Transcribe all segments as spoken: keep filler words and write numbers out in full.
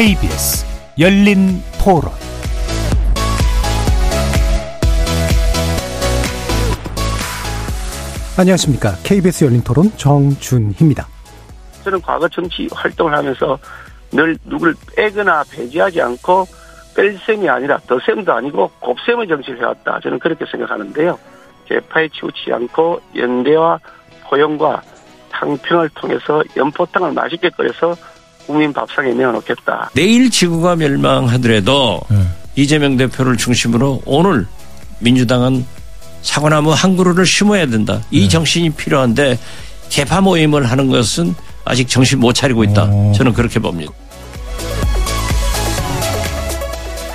케이비에스 열린토론 안녕하십니까. 케이비에스 열린토론 정준희입니다. 저는 과거 정치 활동을 하면서 늘 누구를 빼거나 배제하지 않고 뺄 셈이 아니라 더셈도 아니고 곱셈의 정치를 해왔다. 저는 그렇게 생각하는데요. 개파에 치우치지 않고 연대와 포용과 탕평을 통해서 연포탕을 맛있게 끓여서 국민 밥상에 내어놓겠다. 내일 지구가 멸망하더라도 네. 이재명 대표를 중심으로 오늘 민주당은 사과나무 한 그루를 심어야 된다. 이 네. 정신이 필요한데 개파 모임을 하는 것은 아직 정신 못 차리고 있다. 오. 저는 그렇게 봅니다.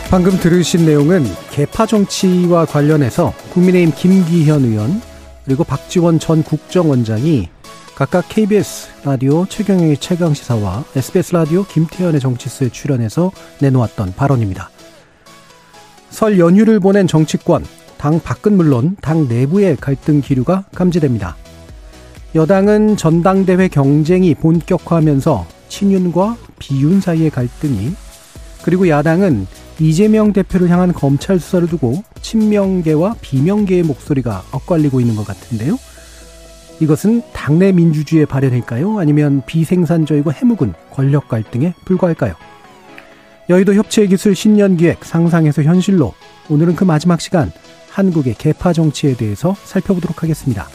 방금 들으신 내용은 개파 정치와 관련해서 국민의힘 김기현 의원 그리고 박지원 전 국정원장이 각각 케이비에스 라디오 최경영의 최강시사와 에스비에스 라디오 김태현의 정치수에 출연해서 내놓았던 발언입니다. 설 연휴를 보낸 정치권, 당 밖은 물론 당 내부의 갈등 기류가 감지됩니다. 여당은 전당대회 경쟁이 본격화하면서 친윤과 비윤 사이의 갈등이, 그리고 야당은 이재명 대표를 향한 검찰 수사를 두고 친명계와 비명계의 목소리가 엇갈리고 있는 것 같은데요. 이것은 당내 민주주의의 발현일까요? 아니면 비생산적이고 해묵은 권력 갈등에 불과할까요? 여의도 협치의 기술 신년기획 상상에서 현실로, 오늘은 그 마지막 시간 한국의 개파 정치에 대해서 살펴보도록 하겠습니다.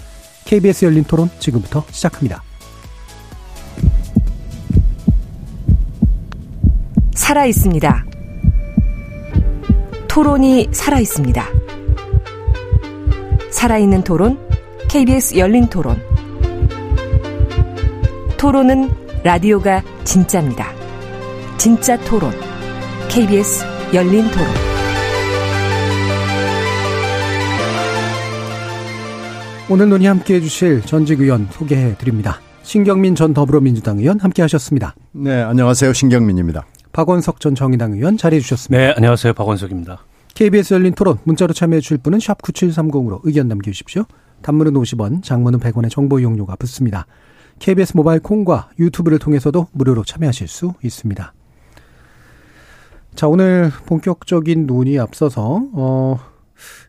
케이비에스 열린 토론 지금부터 시작합니다. 살아있습니다. 토론이 살아있습니다. 살아있는 토론, 케이비에스 열린 토론. 토론은 라디오가 진짜입니다. 진짜 토론. 케이비에스 열린 토론. 오늘 논의 함께해 주실 전직 의원 소개해 드립니다. 신경민 전 더불어민주당 의원 함께하셨습니다. 네, 안녕하세요. 신경민입니다. 박원석 전 정의당 의원 자리해 주셨습니다. 네, 안녕하세요. 박원석입니다. 케이비에스 열린 토론 문자로 참여해 주실 분은 샵 구칠삼공으로 의견 남겨주십시오. 단문은 오십 원, 장문은 백 원의 정보 이용료가 붙습니다. 케이비에스 모바일 콩과 유튜브를 통해서도 무료로 참여하실 수 있습니다. 자, 오늘 본격적인 논의에 앞서서 어,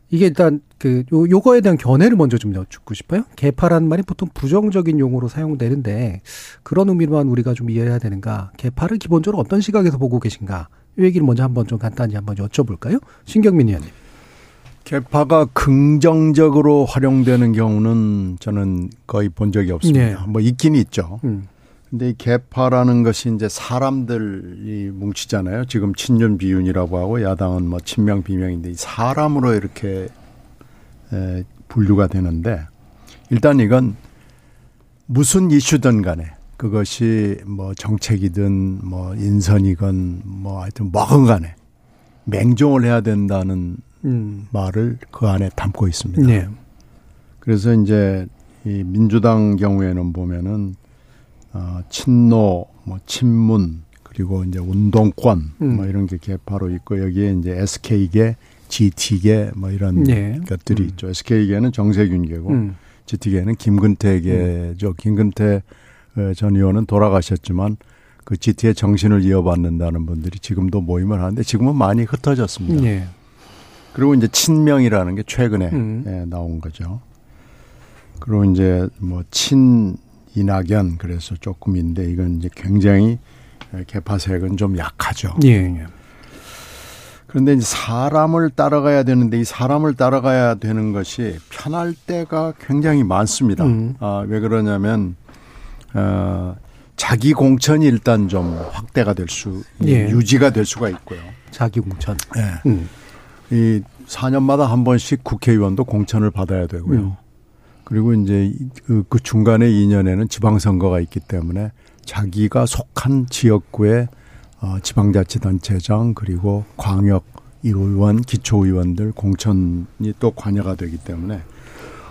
이게 일단 그 요, 요거에 대한 견해를 먼저 좀 여쭙고 싶어요. 개파라는 말이 보통 부정적인 용어로 사용되는데 그런 의미로만 우리가 좀 이해해야 되는가? 개파를 기본적으로 어떤 시각에서 보고 계신가? 이 얘기를 먼저 한번 좀 간단히 한번 여쭤볼까요? 신경민 의원님. 개파가 긍정적으로 활용되는 경우는 저는 거의 본 적이 없습니다. 네. 뭐 있긴 있죠. 음. 근데 이 개파라는 것이 이제 사람들이 뭉치잖아요. 지금 친윤 비윤이라고 하고 야당은 뭐 친명 비명인데 이 사람으로 이렇게 에, 분류가 되는데 일단 이건 무슨 이슈든 간에 그것이 뭐 정책이든 뭐 인선이건 뭐 하여튼 뭐건 간에 맹종을 해야 된다는 음. 말을 그 안에 담고 있습니다. 네. 그래서 이제 이 민주당 경우에는 보면은 어, 친노, 뭐 친문 그리고 이제 운동권 음. 뭐 이런 게 개파로 있고 여기에 이제 에스케이계, 지티계 뭐 이런 네. 것들이 음. 있죠. 에스케이계는 정세균계고 음. 지티계는 김근태계죠. 음. 김근태 전 의원은 돌아가셨지만 그 지티의 정신을 이어받는다는 분들이 지금도 모임을 하는데 지금은 많이 흩어졌습니다. 네. 그리고 이제 친명이라는 게 최근에 음. 예, 나온 거죠. 그리고 이제 뭐 친 이낙연 그래서 조금인데 이건 이제 굉장히 개파색은 좀 약하죠. 예. 그런데 이제 사람을 따라가야 되는데 이 사람을 따라가야 되는 것이 편할 때가 굉장히 많습니다. 음. 아, 왜 그러냐면 어, 자기 공천이 일단 좀 확대가 될 수, 예. 유지가 될 수가 있고요. 자기 공천. 예. 음. 이 사 년마다 한 번씩 국회의원도 공천을 받아야 되고요. 음. 그리고 이제 그 중간에 이 년에는 지방선거가 있기 때문에 자기가 속한 지역구의 지방자치단체장 그리고 광역 의원, 기초의원들 공천이 또 관여가 되기 때문에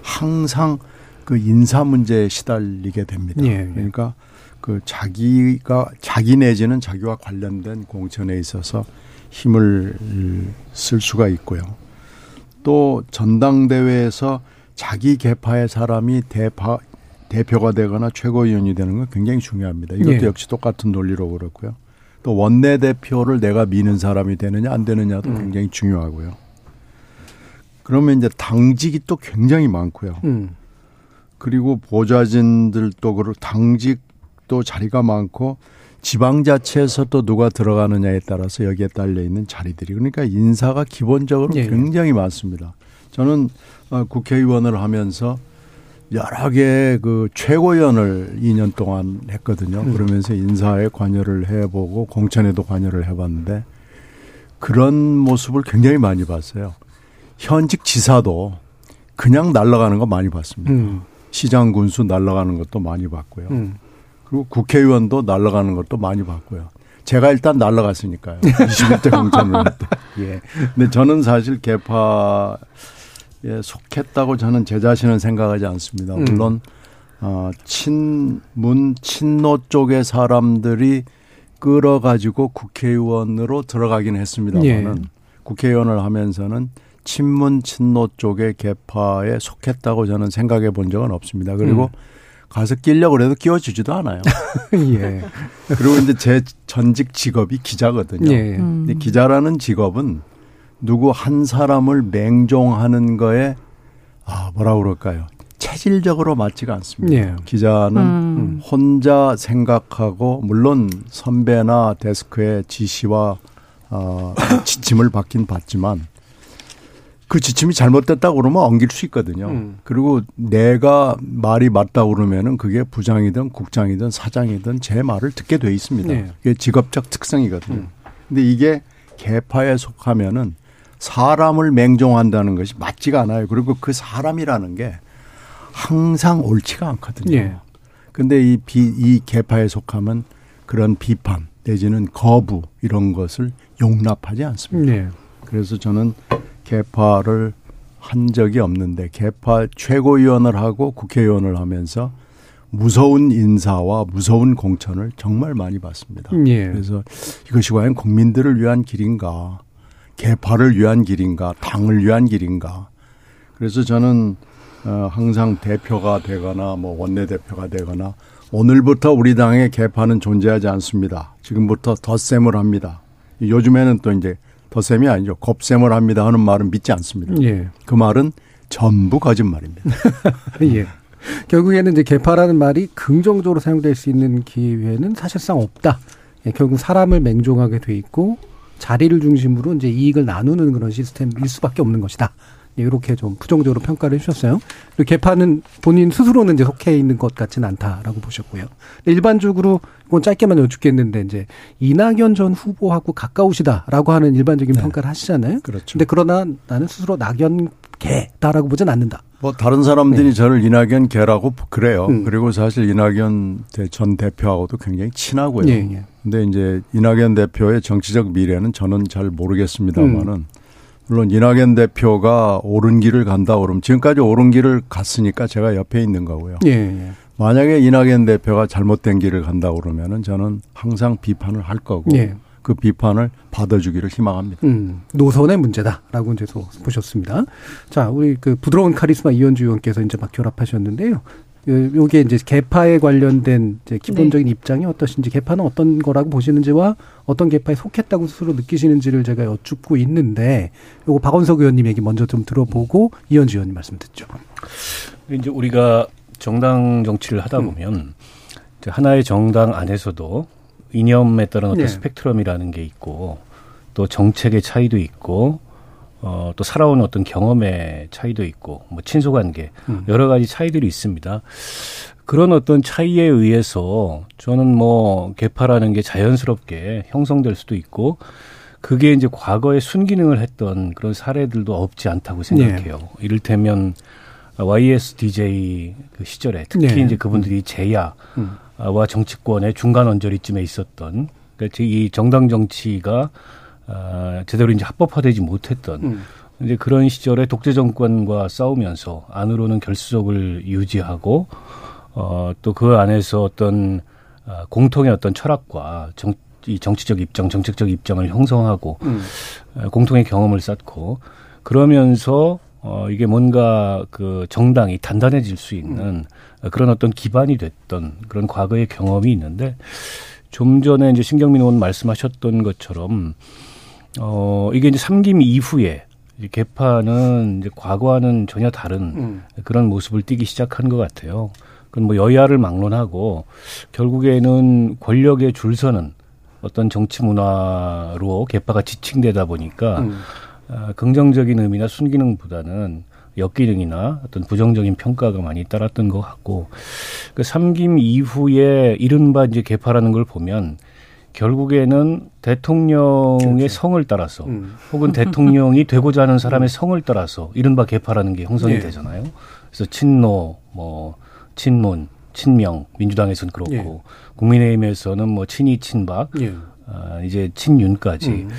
항상 그 인사 문제에 시달리게 됩니다. 예, 예. 그러니까 그 자기가 자기 내지는 자기와 관련된 공천에 있어서 힘을 쓸 수가 있고요. 또 전당대회에서 자기 개파의 사람이 대파, 대표가 되거나 최고위원이 되는 건 굉장히 중요합니다. 이것도 예. 역시 똑같은 논리로 그렇고요. 또 원내대표를 내가 미는 사람이 되느냐 안 되느냐도 음. 굉장히 중요하고요. 그러면 이제 당직이 또 굉장히 많고요. 음. 그리고 보좌진들도 그렇고 당직도 자리가 많고 지방자치에서 또 누가 들어가느냐에 따라서 여기에 딸려있는 자리들이. 그러니까 인사가 기본적으로 예. 굉장히 많습니다. 저는 국회의원을 하면서 여러 개의 그 최고위원을 이 년 동안 했거든요. 그러면서 인사에 관여를 해보고 공천에도 관여를 해봤는데 그런 모습을 굉장히 많이 봤어요. 현직 지사도 그냥 날아가는 거 많이 봤습니다. 음. 시장 군수 날아가는 것도 많이 봤고요. 음. 그리고 국회의원도 날아가는 것도 많이 봤고요. 제가 일단 날아갔으니까요. 이십일 대 공천을 할 때. 예. 근데 저는 사실 개파에 속했다고 저는 제 자신은 생각하지 않습니다. 물론, 음. 어, 친문, 친노 쪽의 사람들이 끌어가지고 국회의원으로 들어가긴 했습니다만, 예. 국회의원을 하면서는 친문, 친노 쪽의 개파에 속했다고 저는 생각해 본 적은 없습니다. 그리고 음. 가서 끼려고 해도 끼워주지도 않아요. 예. 그리고 이제 제 전직 직업이 기자거든요. 예. 음. 근데 기자라는 직업은 누구 한 사람을 맹종하는 거에 아 뭐라고 그럴까요? 체질적으로 맞지가 않습니다. 예. 기자는 음. 혼자 생각하고 물론 선배나 데스크의 지시와 어, 지침을 받긴 받지만 그 지침이 잘못됐다고 그러면 엉길 수 있거든요. 음. 그리고 내가 말이 맞다고 그러면은 그게 부장이든 국장이든 사장이든 제 말을 듣게 돼 있습니다. 네. 그게 직업적 특성이거든요. 음. 근데 이게 계파에 속하면은 사람을 맹종한다는 것이 맞지가 않아요. 그리고 그 사람이라는 게 항상 옳지가 않거든요. 네. 근데 이 비, 이 계파에 속하면 그런 비판 내지는 거부 이런 것을 용납하지 않습니다. 네. 그래서 저는 개파를 한 적이 없는데 개파 최고위원을 하고 국회의원을 하면서 무서운 인사와 무서운 공천을 정말 많이 봤습니다. 예. 그래서 이것이 과연 국민들을 위한 길인가, 개파를 위한 길인가, 당을 위한 길인가. 그래서 저는 항상 대표가 되거나 뭐 원내대표가 되거나 오늘부터 우리 당의 개파는 존재하지 않습니다. 지금부터 덧셈을 합니다. 요즘에는 또 이제 덧셈이 아니죠. 곱셈을 합니다 하는 말은 믿지 않습니다. 예. 그 말은 전부 거짓말입니다. 예. 결국에는 이제 개파라는 말이 긍정적으로 사용될 수 있는 기회는 사실상 없다. 예. 결국 사람을 맹종하게 돼 있고 자리를 중심으로 이제 이익을 나누는 그런 시스템일 수밖에 없는 것이다. 예. 이렇게 좀 부정적으로 평가를 해주셨어요. 그리고 개파는 본인 스스로는 이제 속해 있는 것 같지는 않다라고 보셨고요. 일반적으로 그건 짧게만 여쭙겠는데 이제 이낙연 전 후보하고 가까우시다라고 하는 일반적인 네. 평가를 하시잖아요. 그렇죠. 근데 그러나 나는 스스로 낙연계다라고 보진 않는다. 뭐 다른 사람들이 네. 저를 이낙연계라고 그래요. 음. 그리고 사실 이낙연 전 대표하고도 굉장히 친하고요. 예, 예. 근데 이제 이낙연 대표의 정치적 미래는 저는 잘 모르겠습니다만은 음. 물론 이낙연 대표가 옳은 길을 간다 그러면 지금까지 옳은 길을 갔으니까 제가 옆에 있는 거고요. 예. 예. 만약에 이낙연 대표가 잘못된 길을 간다고 그러면은 저는 항상 비판을 할 거고 예. 그 비판을 받아주기를 희망합니다. 음, 노선의 문제다라고 이제 보셨습니다. 자, 우리 그 부드러운 카리스마 이현주 의원께서 이제 막 결합하셨는데요. 요게 이제 개파에 관련된 이제 기본적인 네. 입장이 어떠신지, 개파는 어떤 거라고 보시는지와 어떤 개파에 속했다고 스스로 느끼시는지를 제가 여쭙고 있는데, 요거 박원석 의원님 얘기 먼저 좀 들어보고 이현주 의원님 말씀 듣죠. 이제 우리가 정당 정치를 하다 보면 음. 하나의 정당 안에서도 이념에 따른 어떤 네. 스펙트럼이라는 게 있고 또 정책의 차이도 있고 어, 또 살아온 어떤 경험의 차이도 있고 뭐 친소관계 음. 여러 가지 차이들이 있습니다. 그런 어떤 차이에 의해서 저는 뭐 개파라는 게 자연스럽게 형성될 수도 있고 그게 이제 과거에 순기능을 했던 그런 사례들도 없지 않다고 생각해요. 네. 이를테면 와이에스디제이 그 시절에 특히 네. 이제 그분들이 제야와 음. 정치권의 중간 언저리쯤에 있었던 그러니까 이 정당 정치가 어, 제대로 이제 합법화되지 못했던 음. 이제 그런 시절에 독재 정권과 싸우면서 안으로는 결속을 유지하고 어, 또 그 안에서 어떤 어, 공통의 어떤 철학과 정, 이 정치적 입장, 정책적 입장을 형성하고 음. 어, 공통의 경험을 쌓고 그러면서. 어, 이게 뭔가 그 정당이 단단해질 수 있는 음. 그런 어떤 기반이 됐던 그런 과거의 경험이 있는데 좀 전에 이제 신경민 의원 말씀하셨던 것처럼 어, 이게 이제 삼김 이후에 이제 개파는 이제 과거와는 전혀 다른 음. 그런 모습을 띄기 시작한 것 같아요. 그건 뭐 여야를 막론하고 결국에는 권력의 줄서는 어떤 정치 문화로 개파가 지칭되다 보니까 음. 어, 긍정적인 의미나 순기능보다는 역기능이나 어떤 부정적인 평가가 많이 따랐던 것 같고, 그 삼김 이후에 이른바 이제 개파라는 걸 보면 결국에는 대통령의 그렇죠. 성을 따라서 음. 혹은 대통령이 되고자 하는 사람의 성을 따라서 이른바 개파라는 게 형성이 예. 되잖아요. 그래서 친노, 뭐 친문, 친명, 민주당에서는 그렇고 예. 국민의힘에서는 뭐 친이, 친박, 예. 아, 이제 친윤까지. 음.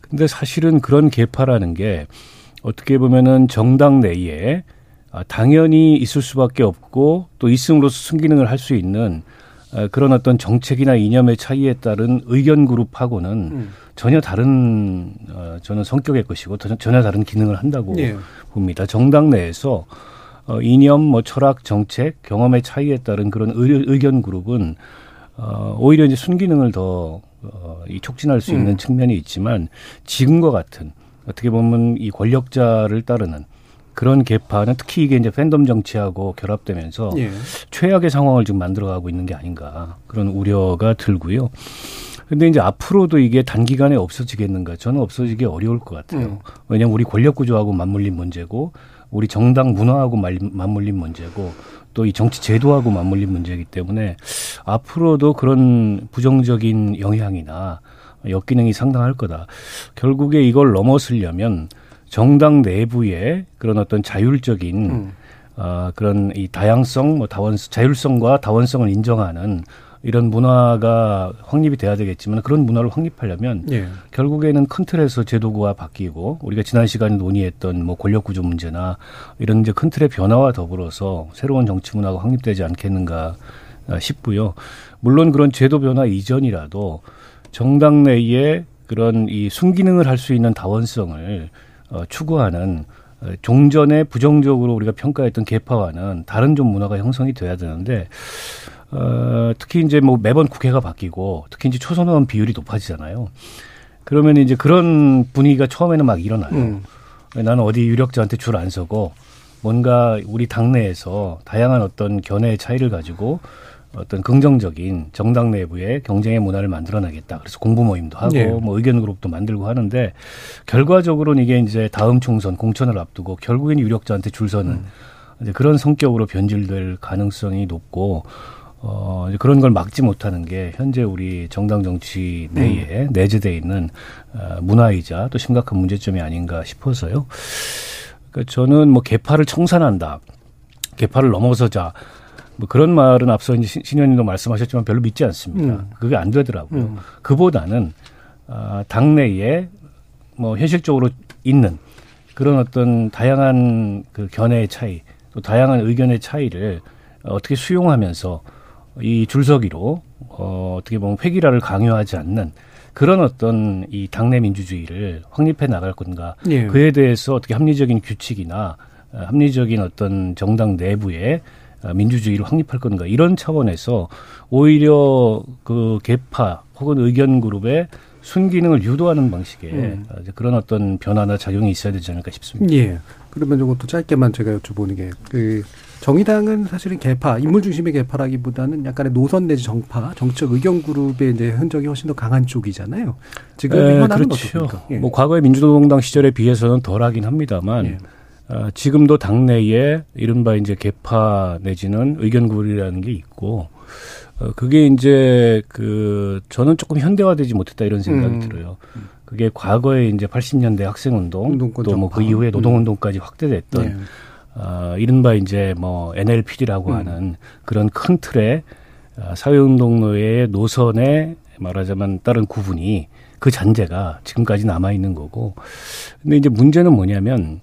근데 사실은 그런 개파라는 게 어떻게 보면은 정당 내에 당연히 있을 수밖에 없고 또 있음으로써 순기능을 할 수 있는 그런 어떤 정책이나 이념의 차이에 따른 의견 그룹하고는 음. 전혀 다른 저는 성격의 것이고 전혀 다른 기능을 한다고 예. 봅니다. 정당 내에서 이념, 뭐 철학, 정책, 경험의 차이에 따른 그런 의견 그룹은 오히려 이제 순기능을 더 촉진할 수 있는 음. 측면이 있지만 지금과 같은 어떻게 보면 이 권력자를 따르는 그런 개파는 특히 이게 이제 팬덤 정치하고 결합되면서 예. 최악의 상황을 지금 만들어가고 있는 게 아닌가 그런 우려가 들고요. 그런데 이제 앞으로도 이게 단기간에 없어지겠는가? 저는 없어지기 어려울 것 같아요. 음. 왜냐하면 우리 권력 구조하고 맞물린 문제고 우리 정당 문화하고 맞물린 문제고 또 이 정치 제도하고 맞물린 문제이기 때문에 앞으로도 그런 부정적인 영향이나 역기능이 상당할 거다. 결국에 이걸 넘어서려면 정당 내부의 그런 어떤 자율적인 음. 어, 그런 이 다양성, 뭐 다원, 자율성과 다원성을 인정하는 이런 문화가 확립이 돼야 되겠지만 그런 문화를 확립하려면 예. 결국에는 큰 틀에서 제도가 바뀌고 우리가 지난 시간에 논의했던 뭐 권력구조 문제나 이런 이제 큰 틀의 변화와 더불어서 새로운 정치 문화가 확립되지 않겠는가 싶고요. 물론 그런 제도 변화 이전이라도 정당 내에 그런 이 순기능을 할 수 있는 다원성을 어, 추구하는 어, 종전에 부정적으로 우리가 평가했던 개파와는 다른 좀 문화가 형성이 돼야 되는데 어, 특히 이제 뭐 매번 국회가 바뀌고 특히 이제 초선 의원 비율이 높아지잖아요. 그러면 이제 그런 분위기가 처음에는 막 일어나요. 음. 나는 어디 유력자한테 줄 안 서고 뭔가 우리 당내에서 다양한 어떤 견해의 차이를 가지고 어떤 긍정적인 정당 내부의 경쟁의 문화를 만들어내겠다. 그래서 공부 모임도 하고 네. 뭐 의견 그룹도 만들고 하는데 결과적으로는 이게 이제 다음 총선 공천을 앞두고 결국엔 유력자한테 줄 서는 음. 이제 그런 성격으로 변질될 가능성이 높고 어 이제 그런 걸 막지 못하는 게 현재 우리 정당 정치 내에 음. 내재되어 있는 문화이자 또 심각한 문제점이 아닌가 싶어서요. 그러니까 저는 뭐 개파를 청산한다. 개파를 넘어서자. 뭐 그런 말은 앞서 이제 신 의원님도 말씀하셨지만 별로 믿지 않습니다. 음. 그게 안 되더라고요. 음. 그보다는 아, 당내에 뭐 현실적으로 있는 그런 어떤 다양한 그 견해의 차이, 또 다양한 의견의 차이를 어떻게 수용하면서 이 줄서기로 어, 어떻게 보면 획일화를 강요하지 않는 그런 어떤 이 당내 민주주의를 확립해 나갈 건가. 예. 그에 대해서 어떻게 합리적인 규칙이나 합리적인 어떤 정당 내부의 민주주의를 확립할 건가 이런 차원에서 오히려 그 개파 혹은 의견 그룹의 순기능을 유도하는 방식의 음. 그런 어떤 변화나 작용이 있어야 되지 않을까 싶습니다. 예. 그러면 이것도 짧게만 제가 여쭤보는 게 그 정의당은 사실은 개파 인물 중심의 개파라기보다는 약간의 노선 내지 정파 정책 의견 그룹의 이제 흔적이 훨씬 더 강한 쪽이잖아요. 지금 현안은 그렇죠. 어떻습니까? 예. 뭐 과거의 민주노동당 시절에 비해서는 덜하긴 합니다만. 예. 어, 지금도 당내에 이른바 이제 개파 내지는 의견 구분이라는 게 있고, 어, 그게 이제 그, 저는 조금 현대화되지 못했다 이런 생각이 음. 들어요. 그게 과거에 이제 팔십 년대 학생운동, 또 뭐 그 이후에 노동운동까지 확대됐던, 네. 어, 이른바 이제 뭐 엔엘피디라고 음. 하는 그런 큰 틀의 사회운동의 노선에 말하자면 다른 구분이 그 잔재가 지금까지 남아있는 거고, 근데 이제 문제는 뭐냐면,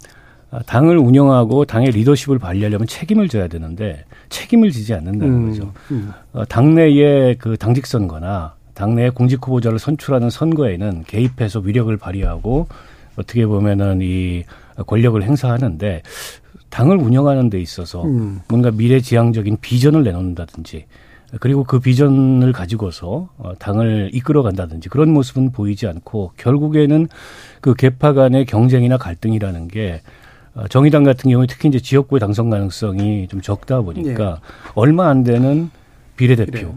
당을 운영하고 당의 리더십을 발휘하려면 책임을 져야 되는데 책임을 지지 않는다는 음, 거죠. 음. 당내의 그 당직 선거나 당내의 공직 후보자를 선출하는 선거에는 개입해서 위력을 발휘하고 어떻게 보면은 이 권력을 행사하는데 당을 운영하는 데 있어서 음. 뭔가 미래지향적인 비전을 내놓는다든지 그리고 그 비전을 가지고서 당을 이끌어간다든지 그런 모습은 보이지 않고 결국에는 그 계파 간의 경쟁이나 갈등이라는 게 정의당 같은 경우에 특히 이제 지역구의 당선 가능성이 좀 적다 보니까 예. 얼마 안 되는 비례대표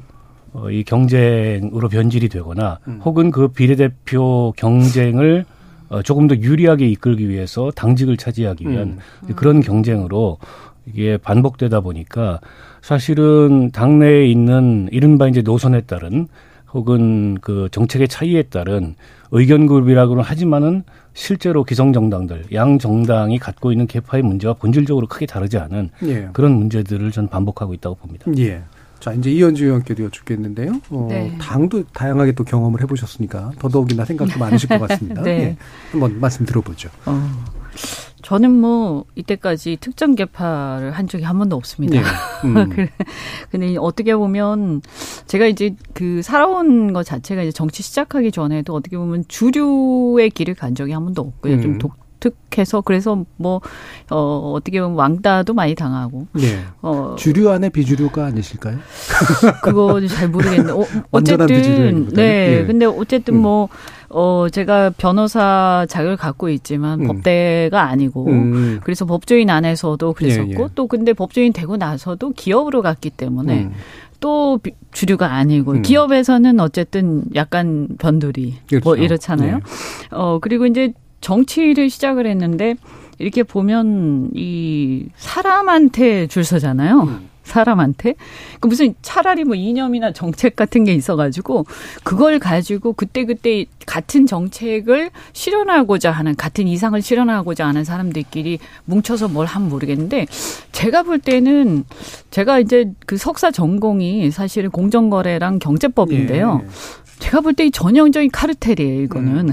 어, 이 경쟁으로 변질이 되거나 음. 혹은 그 비례대표 경쟁을 어, 조금 더 유리하게 이끌기 위해서 당직을 차지하기 위한 음. 그런 경쟁으로 이게 반복되다 보니까 사실은 당내에 있는 이른바 이제 노선에 따른 혹은 그 정책의 차이에 따른 의견그룹이라고는 하지만은 실제로 기성정당들, 양정당이 갖고 있는 계파의 문제와 본질적으로 크게 다르지 않은 예. 그런 문제들을 전 반복하고 있다고 봅니다. 예. 자, 이제 이현주 의원께도 여쭙겠는데요. 어, 네. 당도 다양하게 또 경험을 해보셨으니까 더더욱이나 생각도 많으실 것 같습니다. 네. 예. 한번 말씀 들어보죠. 어, 저는 뭐 이때까지 특정 계파를 한 적이 한 번도 없습니다. 네. 음. 근데 어떻게 보면 제가 이제 그 살아온 것 자체가 이제 정치 시작하기 전에도 어떻게 보면 주류의 길을 간 적이 한 번도 없고요. 음. 좀 독 특해서 그래서 뭐 어, 어떻게 보면 왕따도 많이 당하고. 네. 어, 주류 안에 비주류가 아니실까요? 그건 잘 모르겠는데. 어, 어쨌든 네. 예. 근데 어쨌든 음. 뭐 어, 제가 변호사 자격을 갖고 있지만 음. 법대가 아니고 음. 그래서 법조인 안에서도 그랬었고 예, 예. 또 근데 법조인 되고 나서도 기업으로 갔기 때문에 음. 또 주류가 아니고 음. 기업에서는 어쨌든 약간 변두리 그렇죠. 뭐 이렇잖아요. 예. 어 그리고 이제 정치를 시작을 했는데 이렇게 보면 이 사람한테 줄 서잖아요. 음. 사람한테. 그 무슨 차라리 뭐 이념이나 정책 같은 게 있어가지고 그걸 가지고 그때그때 같은 정책을 실현하고자 하는 같은 이상을 실현하고자 하는 사람들끼리 뭉쳐서 뭘 하면 모르겠는데 제가 볼 때는 제가 이제 그 석사 전공이 사실 공정거래랑 경제법인데요. 예. 제가 볼 때 이 전형적인 카르텔이에요. 이거는. 음.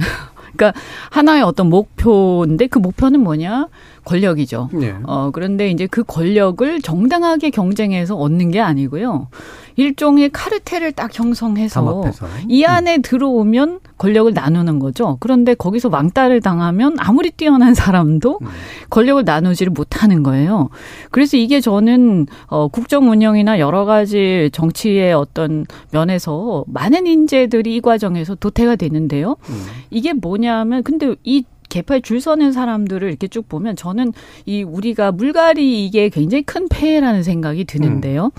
그러니까 하나의 어떤 목표인데 그 목표는 뭐냐? 권력이죠. 네. 어, 그런데 이제 그 권력을 정당하게 경쟁해서 얻는 게 아니고요. 일종의 카르텔을 딱 형성해서 담합해서. 이 안에 들어오면 권력을 나누는 거죠. 그런데 거기서 왕따를 당하면 아무리 뛰어난 사람도 음. 권력을 나누지를 못하는 거예요. 그래서 이게 저는 어, 국정 운영이나 여러 가지 정치의 어떤 면에서 많은 인재들이 이 과정에서 도태가 되는데요. 음. 이게 뭐냐면 근데 이 계파에 줄 서는 사람들을 이렇게 쭉 보면 저는 이 우리가 물갈이 이게 굉장히 큰 폐해라는 생각이 드는데요. 음.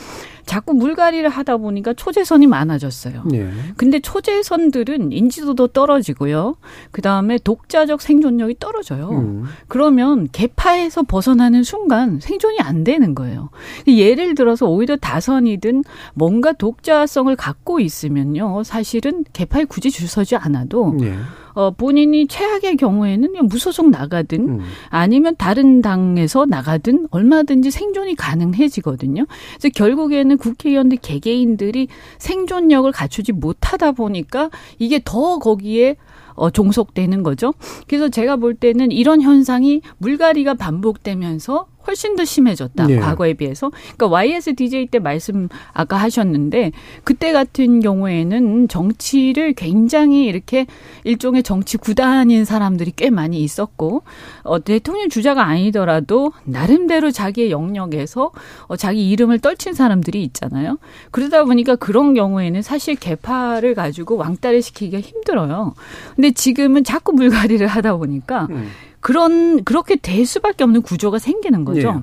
자꾸 물갈이를 하다 보니까 초재선이 많아졌어요. 예. 근데 초재선들은 인지도도 떨어지고요. 그다음에 독자적 생존력이 떨어져요. 음. 그러면 계파에서 벗어나는 순간 생존이 안 되는 거예요. 예를 들어서 오히려 다선이든 뭔가 독자성을 갖고 있으면요. 사실은 계파에 굳이 줄 서지 않아도 예. 어, 본인이 최악의 경우에는 무소속 나가든 음. 아니면 다른 당에서 나가든 얼마든지 생존이 가능해지거든요. 그래서 결국에는 국회의원들 개개인들이 생존력을 갖추지 못하다 보니까 이게 더 거기에 어, 종속되는 거죠. 그래서 제가 볼 때는 이런 현상이 물갈이가 반복되면서 훨씬 더 심해졌다. 네. 과거에 비해서. 그러니까 와이에스디제이 때 말씀 아까 하셨는데 그때 같은 경우에는 정치를 굉장히 이렇게 일종의 정치 구단인 사람들이 꽤 많이 있었고 어, 대통령 주자가 아니더라도 나름대로 자기의 영역에서 어, 자기 이름을 떨친 사람들이 있잖아요. 그러다 보니까 그런 경우에는 사실 계파를 가지고 왕따를 시키기가 힘들어요. 근데 지금은 자꾸 물갈이를 하다 보니까 음. 그런 그렇게 될 수밖에 없는 구조가 생기는 거죠. 예.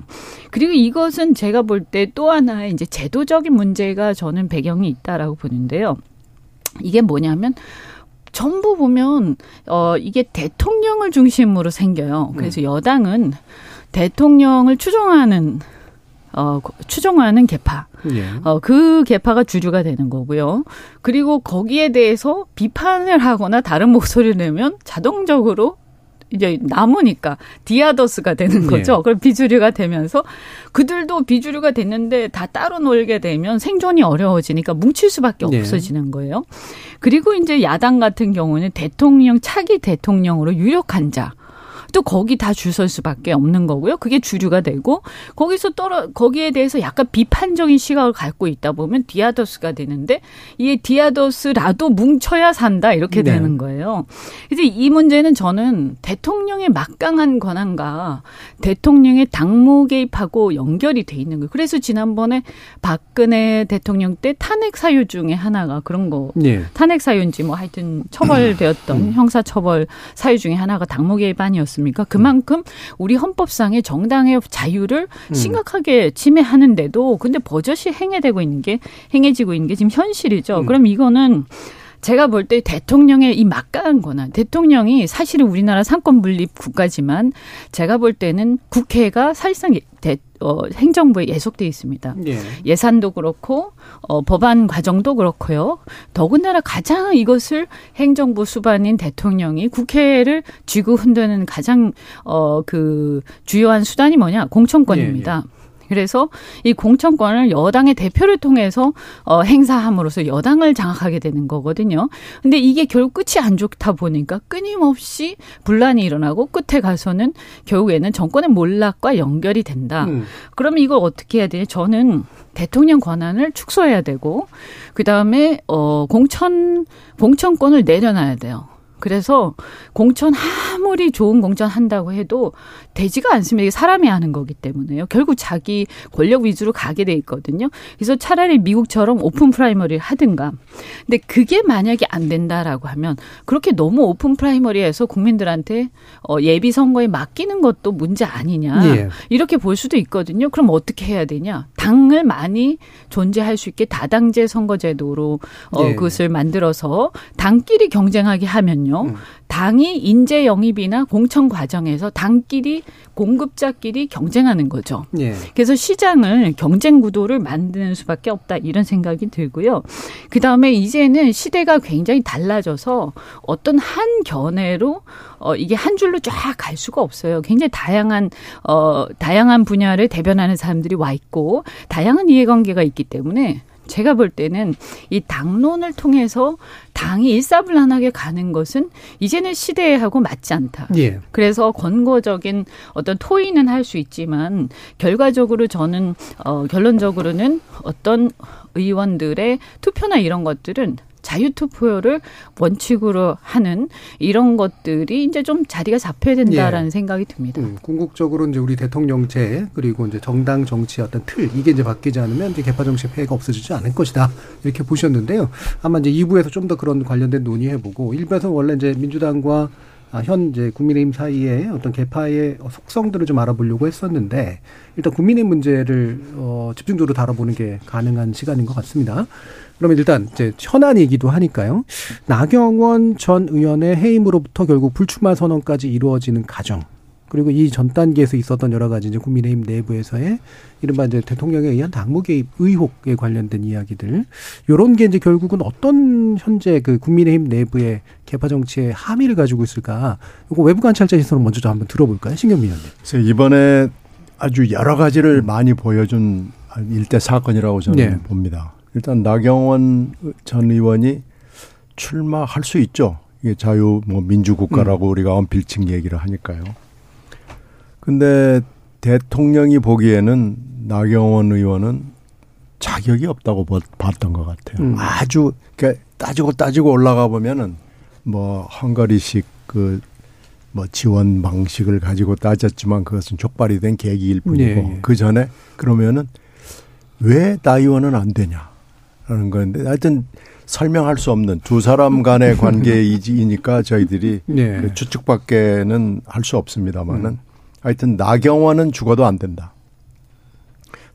그리고 이것은 제가 볼 때 또 하나의 이제 제도적인 문제가 저는 배경이 있다라고 보는데요. 이게 뭐냐면 전부 보면 어 이게 대통령을 중심으로 생겨요. 그래서 음. 여당은 대통령을 추종하는 어, 추종하는 계파. 예. 어, 그 계파가 주류가 되는 거고요. 그리고 거기에 대해서 비판을 하거나 다른 목소리를 내면 자동적으로 이제 남으니까 디아더스가 되는 거죠. 네. 그럼 비주류가 되면서 그들도 비주류가 됐는데 다 따로 놀게 되면 생존이 어려워지니까 뭉칠 수밖에 네. 없어지는 거예요. 그리고 이제 야당 같은 경우는 대통령 차기 대통령으로 유력한 자. 또 거기 다 줄 설 수밖에 없는 거고요. 그게 주류가 되고 거기서 떨어 거기에 대해서 약간 비판적인 시각을 갖고 있다 보면 디아더스가 되는데 이게 디아더스라도 뭉쳐야 산다 이렇게 네. 되는 거예요. 이제 이 문제는 저는 대통령의 막강한 권한과 대통령의 당무 개입하고 연결이 돼 있는 거예요. 그래서 지난번에 박근혜 대통령 때 탄핵 사유 중에 하나가 그런 거 네. 탄핵 사유인지 뭐 하여튼 처벌되었던 음. 형사처벌 사유 중에 하나가 당무 개입안이었습니까? 그만큼 우리 헌법상의 정당의 자유를 음. 심각하게 침해하는데도 근데 버젓이 행해되고 있는 게 행해지고 있는 게 지금 현실이죠. 음. 그럼 이거는 제가 볼 때 대통령의 이 막강한 권한, 대통령이 사실은 우리나라 삼권 분립 국가지만 제가 볼 때는 국회가 사실상 대, 어, 행정부에 예속돼 있습니다. 예. 예산도 그렇고 어, 법안 과정도 그렇고요. 더군다나 가장 이것을 행정부 수반인 대통령이 국회를 쥐고 흔드는 가장 어, 그 주요한 수단이 뭐냐? 공천권입니다. 예, 예. 그래서 이 공천권을 여당의 대표를 통해서 어, 행사함으로써 여당을 장악하게 되는 거거든요. 근데 이게 결국 끝이 안 좋다 보니까 끊임없이 분란이 일어나고 끝에 가서는 결국에는 정권의 몰락과 연결이 된다. 음. 그러면 이걸 어떻게 해야 돼요? 저는 대통령 권한을 축소해야 되고 그다음에 어, 공천, 공천권을 내려놔야 돼요. 그래서 공천 아무리 좋은 공천 한다고 해도 되지가 않습니다. 이게 사람이 하는 거기 때문에요. 결국 자기 권력 위주로 가게 돼 있거든요. 그래서 차라리 미국처럼 오픈 프라이머리를 하든가. 근데 그게 만약에 안 된다라고 하면 그렇게 너무 오픈 프라이머리에서 국민들한테 예비 선거에 맡기는 것도 문제 아니냐. 예. 이렇게 볼 수도 있거든요. 그럼 어떻게 해야 되냐. 당을 많이 존재할 수 있게 다당제 선거제도로 예. 그것을 만들어서 당끼리 경쟁하게 하면 음. 당이 인재 영입이나 공천 과정에서 당끼리 공급자끼리 경쟁하는 거죠. 예. 그래서 시장을 경쟁 구도를 만드는 수밖에 없다 이런 생각이 들고요. 그다음에 이제는 시대가 굉장히 달라져서 어떤 한 견해로 어, 이게 한 줄로 쫙 갈 수가 없어요. 굉장히 다양한 어, 다양한 분야를 대변하는 사람들이 와 있고 다양한 이해관계가 있기 때문에 제가 볼 때는 이 당론을 통해서 당이 일사불란하게 가는 것은 이제는 시대하고 맞지 않다. 예. 그래서 권고적인 어떤 토의는 할 수 있지만 결과적으로 저는 어, 결론적으로는 어떤 의원들의 투표나 이런 것들은 자유투표를 원칙으로 하는 이런 것들이 이제 좀 자리가 잡혀야 된다라는 예. 생각이 듭니다. 음, 궁극적으로 이제 우리 대통령제 그리고 이제 정당 정치의 어떤 틀 이게 이제 바뀌지 않으면 이제 개파 정치 폐해가 없어지지 않을 것이다 이렇게 보셨는데요. 아마 이제 이 부에서 좀 더 그런 관련된 논의해보고 일 부에서 원래 이제 민주당과 현 이제 국민의힘 사이에 어떤 개파의 속성들을 좀 알아보려고 했었는데 일단 국민의 문제를 어, 집중적으로 다뤄보는 게 가능한 시간인 것 같습니다. 그러면 일단 이제 현안이기도 하니까요. 나경원 전 의원의 해임으로부터 결국 불출마 선언까지 이루어지는 과정 그리고 이 전 단계에서 있었던 여러 가지 이제 국민의힘 내부에서의 이른바 이제 대통령에 의한 당무 개입 의혹에 관련된 이야기들 이런 게 이제 결국은 어떤 현재 그 국민의힘 내부의 개파 정치의 함의를 가지고 있을까? 이거 외부 관찰자 시선을 먼저 좀 한번 들어볼까요, 신경민 의원님? 이번에 아주 여러 가지를 많이 보여준 일대 사건이라고 저는 네. 봅니다. 일단 나경원 전 의원이 출마할 수 있죠. 이게 자유 뭐 민주국가라고 음. 우리가 언필칭 얘기를 하니까요. 근데 대통령이 보기에는 나경원 의원은 자격이 없다고 봤던 것 같아요. 음. 아주 그러니까 따지고 따지고 올라가 보면은 뭐 헝가리식 그 뭐 지원 방식을 가지고 따졌지만 그것은 족발이 된 계기일 뿐이고 네. 그 전에 그러면은 왜 나 의원은 안 되냐? 라는 건데 하여튼 설명할 수 없는 두 사람 간의 관계이니까 저희들이 네. 그 추측밖에는 할 수 없습니다만은 음. 하여튼 나경원은 죽어도 안 된다.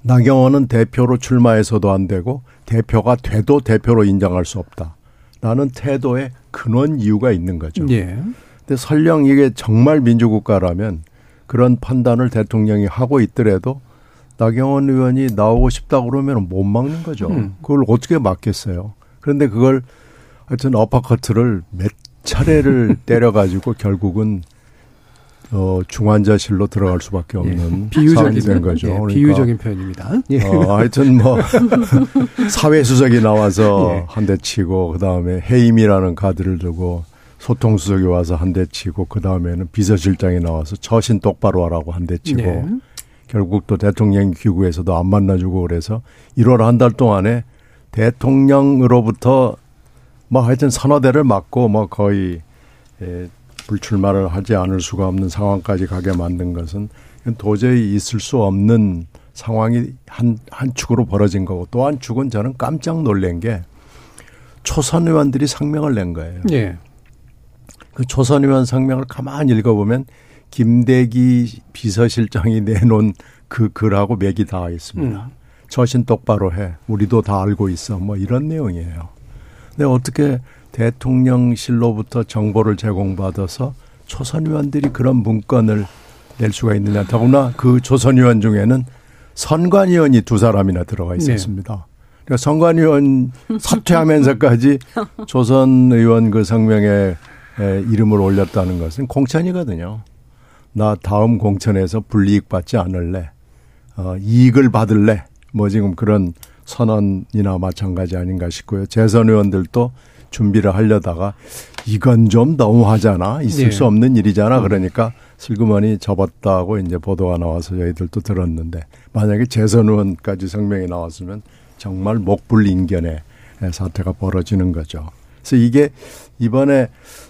나경원은 대표로 출마해서도 안 되고 대표가 돼도 대표로 인정할 수 없다. 라는 태도의 근원 이유가 있는 거죠. 네. 근데 설령 이게 정말 민주국가라면 그런 판단을 대통령이 하고 있더라도 나경원 의원이 나오고 싶다 그러면 못 막는 거죠. 음. 그걸 어떻게 막겠어요. 그런데 그걸 하여튼 어퍼커트를 몇 차례를 때려가지고 결국은 어, 중환자실로 들어갈 수밖에 없는 예. 상황이 된 거죠. 예, 그러니까 비유적인 표현입니다. 예. 어, 하여튼 뭐 사회수석이 나와서 예. 한 대 치고 그다음에 해임이라는 카드를 두고 소통수석이 와서 한 대 치고 그다음에는 비서실장이 나와서 처신 똑바로 하라고 한 대 치고 네. 결국 또 대통령 기구에서도 안 만나주고 그래서 일월 한 달 동안에 대통령으로부터 뭐 하여튼 서너 대를 맞고 뭐 거의 예, 불출마를 하지 않을 수가 없는 상황까지 가게 만든 것은 도저히 있을 수 없는 상황이 한, 한 축으로 벌어진 거고 또 한 축은 저는 깜짝 놀란 게 초선 의원들이 상명을 낸 거예요. 예. 그 초선 의원 상명을 가만히 읽어보면 김대기 비서실장이 내놓은 그 글하고 맥이 닿아 있습니다. 음. 처신 똑바로 해. 우리도 다 알고 있어. 뭐 이런 내용이에요. 근데 어떻게 대통령실로부터 정보를 제공받아서 초선 의원들이 그런 문건을 낼 수가 있느냐. 더구나 그 초선 의원 중에는 선관위원이 두 사람이나 들어가 있었습니다. 네. 그러니까 선관위원 사퇴하면서까지 초선 의원 그 성명에 이름을 올렸다는 것은 공천이거든요. 나 다음 공천에서 불이익 받지 않을래. 어, 이익을 받을래. 뭐 지금 그런 선언이나 마찬가지 아닌가 싶고요. 재선 의원들도 준비를 하려다가 이건 좀 너무하잖아. 있을 네. 수 없는 일이잖아. 그러니까 슬그머니 접었다고 이제 보도가 나와서 저희들도 들었는데 만약에 재선 의원까지 성명이 나왔으면 정말 목불인견의 사태가 벌어지는 거죠. 그래서 이게 이번에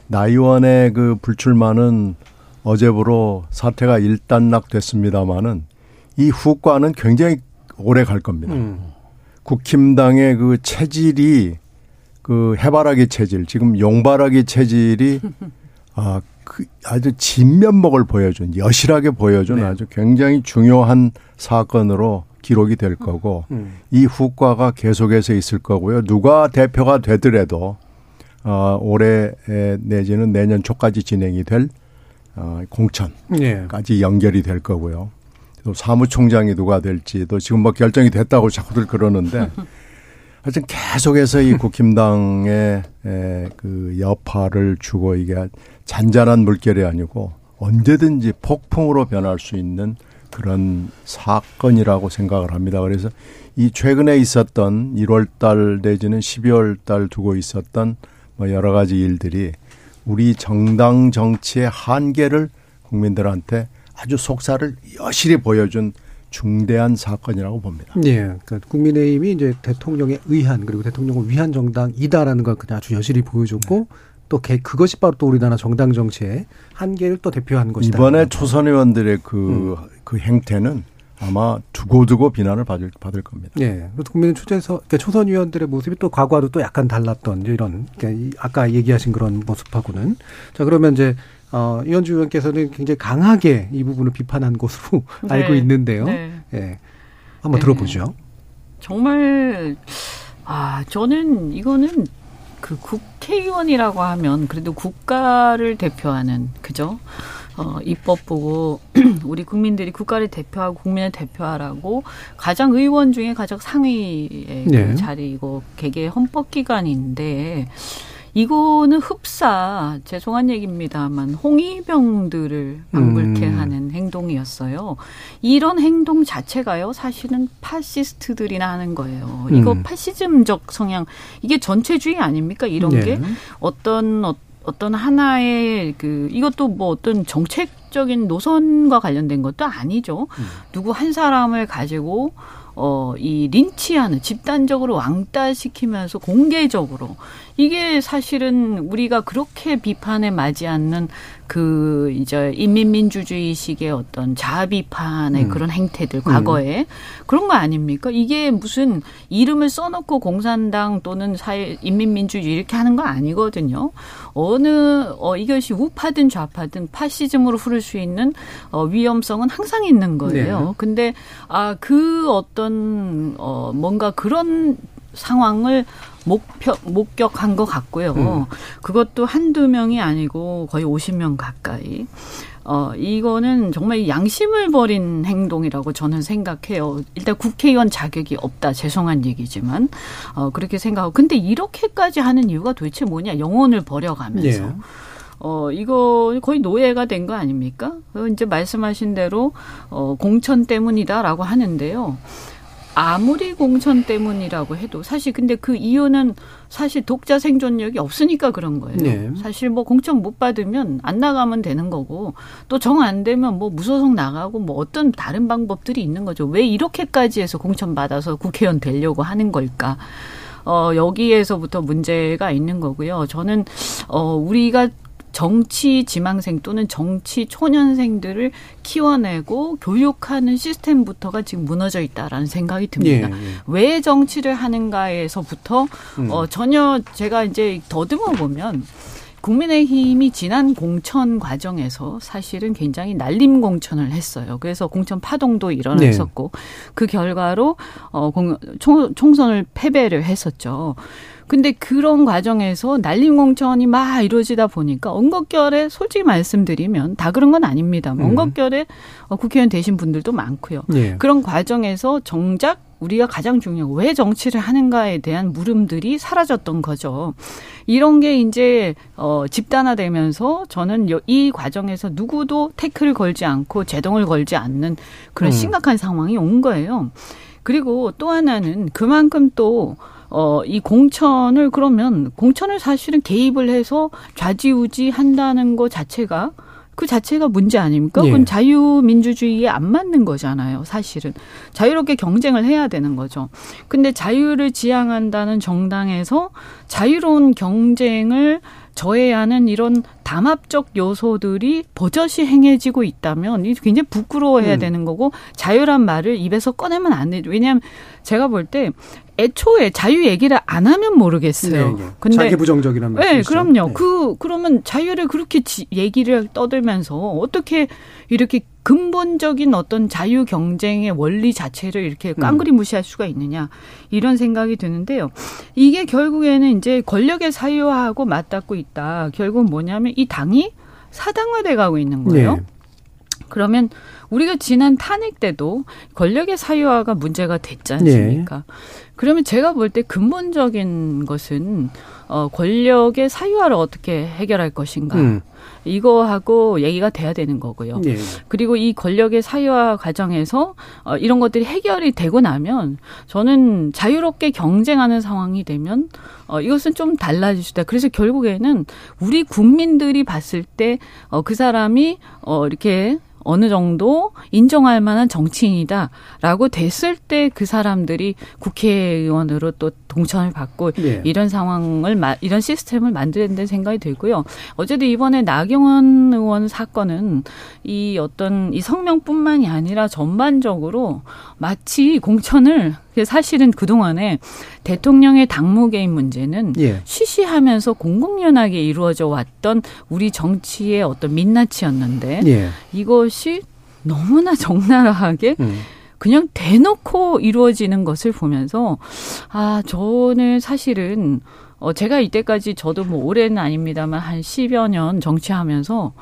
나 의원의 그 불출마는 어제부로 사태가 일단락됐습니다마는 이 후과는 굉장히 오래 갈 겁니다. 음. 국힘당의 그 체질이 그 해바라기 체질, 지금 용바라기 체질이 아, 그 아주 진면목을 보여준, 여실하게 보여준 네. 아주 굉장히 중요한 사건으로 기록이 될 거고 음. 이 후과가 계속해서 있을 거고요. 누가 대표가 되더라도 어, 올해 내지는 내년 초까지 진행이 될 어, 공천까지 네. 연결이 될 거고요. 또 사무총장이 누가 될지도 지금 뭐 결정이 됐다고 자꾸들 그러는데 하여튼 계속해서 이 국힘당의 그 여파를 주고 이게 잔잔한 물결이 아니고 언제든지 폭풍으로 변할 수 있는 그런 사건이라고 생각을 합니다. 그래서 이 최근에 있었던 일월 달 내지는 십이월 달 두고 있었던 뭐 여러 가지 일들이 우리 정당 정치의 한계를 국민들한테 아주 속살을 여실히 보여준 중대한 사건이라고 봅니다. 네, 그러니까 국민의힘이 이제 대통령에 의한 그리고 대통령을 위한 정당이다라는 걸 그냥 아주 여실히 보여줬고 네. 또 그것이 바로 또 우리나라 정당 정치의 한계를 또 대표하는 것이다. 이번에 초선 의원들의 그, 음. 그 행태는 아마 두고두고 비난을 받을, 받을 겁니다. 네, 국민은 초재에서 그러니까 초선 의원들의 모습이 또 과거와도 또 약간 달랐던 이런 그러니까 아까 얘기하신 그런 모습하고는 자 그러면 이제. 어, 이현주 의원께서는 굉장히 강하게 이 부분을 비판한 것으로 네. 알고 있는데요. 네. 네. 한번 네. 들어보죠. 정말, 아, 저는 이거는 그 국회의원이라고 하면 그래도 국가를 대표하는, 그죠? 어, 입법 보고 우리 국민들이 국가를 대표하고 국민을 대표하라고 가장 의원 중에 가장 상위의 네. 그 자리이고 개개 헌법기관인데 이거는 흡사, 죄송한 얘기입니다만 홍위병들을 방불케 음. 하는 행동이었어요. 이런 행동 자체가요. 사실은 파시스트들이나 하는 거예요. 음. 이거 파시즘적 성향, 이게 전체주의 아닙니까? 이런 네. 게 어떤 어떤 하나의 그 이것도 뭐 어떤 정책적인 노선과 관련된 것도 아니죠. 음. 누구 한 사람을 가지고 어, 이 린치하는 집단적으로 왕따시키면서 공개적으로 이게 사실은 우리가 그렇게 비판에 맞지 않는 그 이제 인민민주주의식의 어떤 자아 비판의 음. 그런 행태들 과거에 음. 그런 거 아닙니까? 이게 무슨 이름을 써놓고 공산당 또는 사회 인민민주주의 이렇게 하는 거 아니거든요. 어느 어, 이것이 우파든 좌파든 파시즘으로 흐를 수 있는 어, 위험성은 항상 있는 거예요. 네. 근데 아, 그 어떤 어, 뭔가 그런 상황을 목표, 목격한 것 같고요. 음. 그것도 한두 명이 아니고 거의 오십 명 가까이. 어, 이거는 정말 양심을 버린 행동이라고 저는 생각해요. 일단 국회의원 자격이 없다. 죄송한 얘기지만. 어, 그렇게 생각하고. 근데 이렇게까지 하는 이유가 도대체 뭐냐. 영혼을 버려가면서. 네. 어, 이거 거의 노예가 된 거 아닙니까? 이제 말씀하신 대로, 어, 공천 때문이다라고 하는데요. 아무리 공천 때문이라고 해도 사실 근데 그 이유는 사실 독자 생존력이 없으니까 그런 거예요. 네. 사실 뭐 공천 못 받으면 안 나가면 되는 거고 또 정 안 되면 뭐 무소속 나가고 뭐 어떤 다른 방법들이 있는 거죠. 왜 이렇게까지 해서 공천 받아서 국회의원 되려고 하는 걸까? 어, 여기에서부터 문제가 있는 거고요. 저는 어, 우리가 정치 지망생 또는 정치 초년생들을 키워내고 교육하는 시스템부터가 지금 무너져 있다라는 생각이 듭니다. 예, 예. 왜 정치를 하는가에서부터 음. 어, 전혀 제가 이제 더듬어 보면 국민의힘이 지난 공천 과정에서 사실은 굉장히 날림 공천을 했어요. 그래서 공천 파동도 일어났었고 네. 그 결과로 어, 공, 총, 총선을 패배를 했었죠. 근데 그런 과정에서 날림 공천이 막 이루어지다 보니까 언급결에 솔직히 말씀드리면 다 그런 건 아닙니다. 음. 언급결에 국회의원 되신 분들도 많고요. 예. 그런 과정에서 정작 우리가 가장 중요한 왜 정치를 하는가에 대한 물음들이 사라졌던 거죠. 이런 게 이제 어, 집단화되면서 저는 이 과정에서 누구도 태클을 걸지 않고 제동을 걸지 않는 그런 음. 심각한 상황이 온 거예요. 그리고 또 하나는 그만큼 또 어, 이 공천을 그러면 공천을 사실은 개입을 해서 좌지우지 한다는 거 자체가 그 자체가 문제 아닙니까? 예. 그건 자유민주주의에 안 맞는 거잖아요. 사실은. 자유롭게 경쟁을 해야 되는 거죠. 근데 자유를 지향한다는 정당에서 자유로운 경쟁을 저해하는 이런 담합적 요소들이 버젓이 행해지고 있다면 굉장히 부끄러워해야 음. 되는 거고 자유란 말을 입에서 꺼내면 안 되죠. 왜냐하면 제가 볼 때 애초에 자유 얘기를 안 하면 모르겠어요. 네, 네. 근데 자기 부정적이란 말이죠. 네, 그럼요. 네. 그 그러면 자유를 그렇게 지, 얘기를 떠들면서 어떻게 이렇게 근본적인 어떤 자유 경쟁의 원리 자체를 이렇게 깡그리 무시할 수가 있느냐 이런 생각이 드는데요. 이게 결국에는 이제 권력의 사유화하고 맞닿고 있다. 결국은 뭐냐면 이 당이 사당화돼 가고 있는 거예요. 네. 그러면 우리가 지난 탄핵 때도 권력의 사유화가 문제가 됐지 않습니까? 네. 그러면 제가 볼 때 근본적인 것은 어, 권력의 사유화를 어떻게 해결할 것인가. 음. 이거하고 얘기가 돼야 되는 거고요. 네. 그리고 이 권력의 사유화 과정에서 어, 이런 것들이 해결이 되고 나면 저는 자유롭게 경쟁하는 상황이 되면 어, 이것은 좀 달라질 수다. 그래서 결국에는 우리 국민들이 봤을 때 어, 그 사람이 어, 이렇게 어느 정도 인정할 만한 정치인이다라고 됐을 때 그 사람들이 국회의원으로 또 동천을 받고 네. 이런 상황을 이런 시스템을 만들어야 된다는 생각이 들고요. 어제도 이번에 나경원 의원 사건은 이 어떤 이 성명뿐만이 아니라 전반적으로 마치 공천을 사실은 그동안에 대통령의 당무 개입 문제는 예. 쉬쉬하면서 공공연하게 이루어져 왔던 우리 정치의 어떤 민낯이었는데 예. 이것이 너무나 적나라하게 음. 그냥 대놓고 이루어지는 것을 보면서 아, 저는 사실은 어, 제가 이때까지 저도 뭐 올해는 아닙니다만 한 십여 년 정치하면서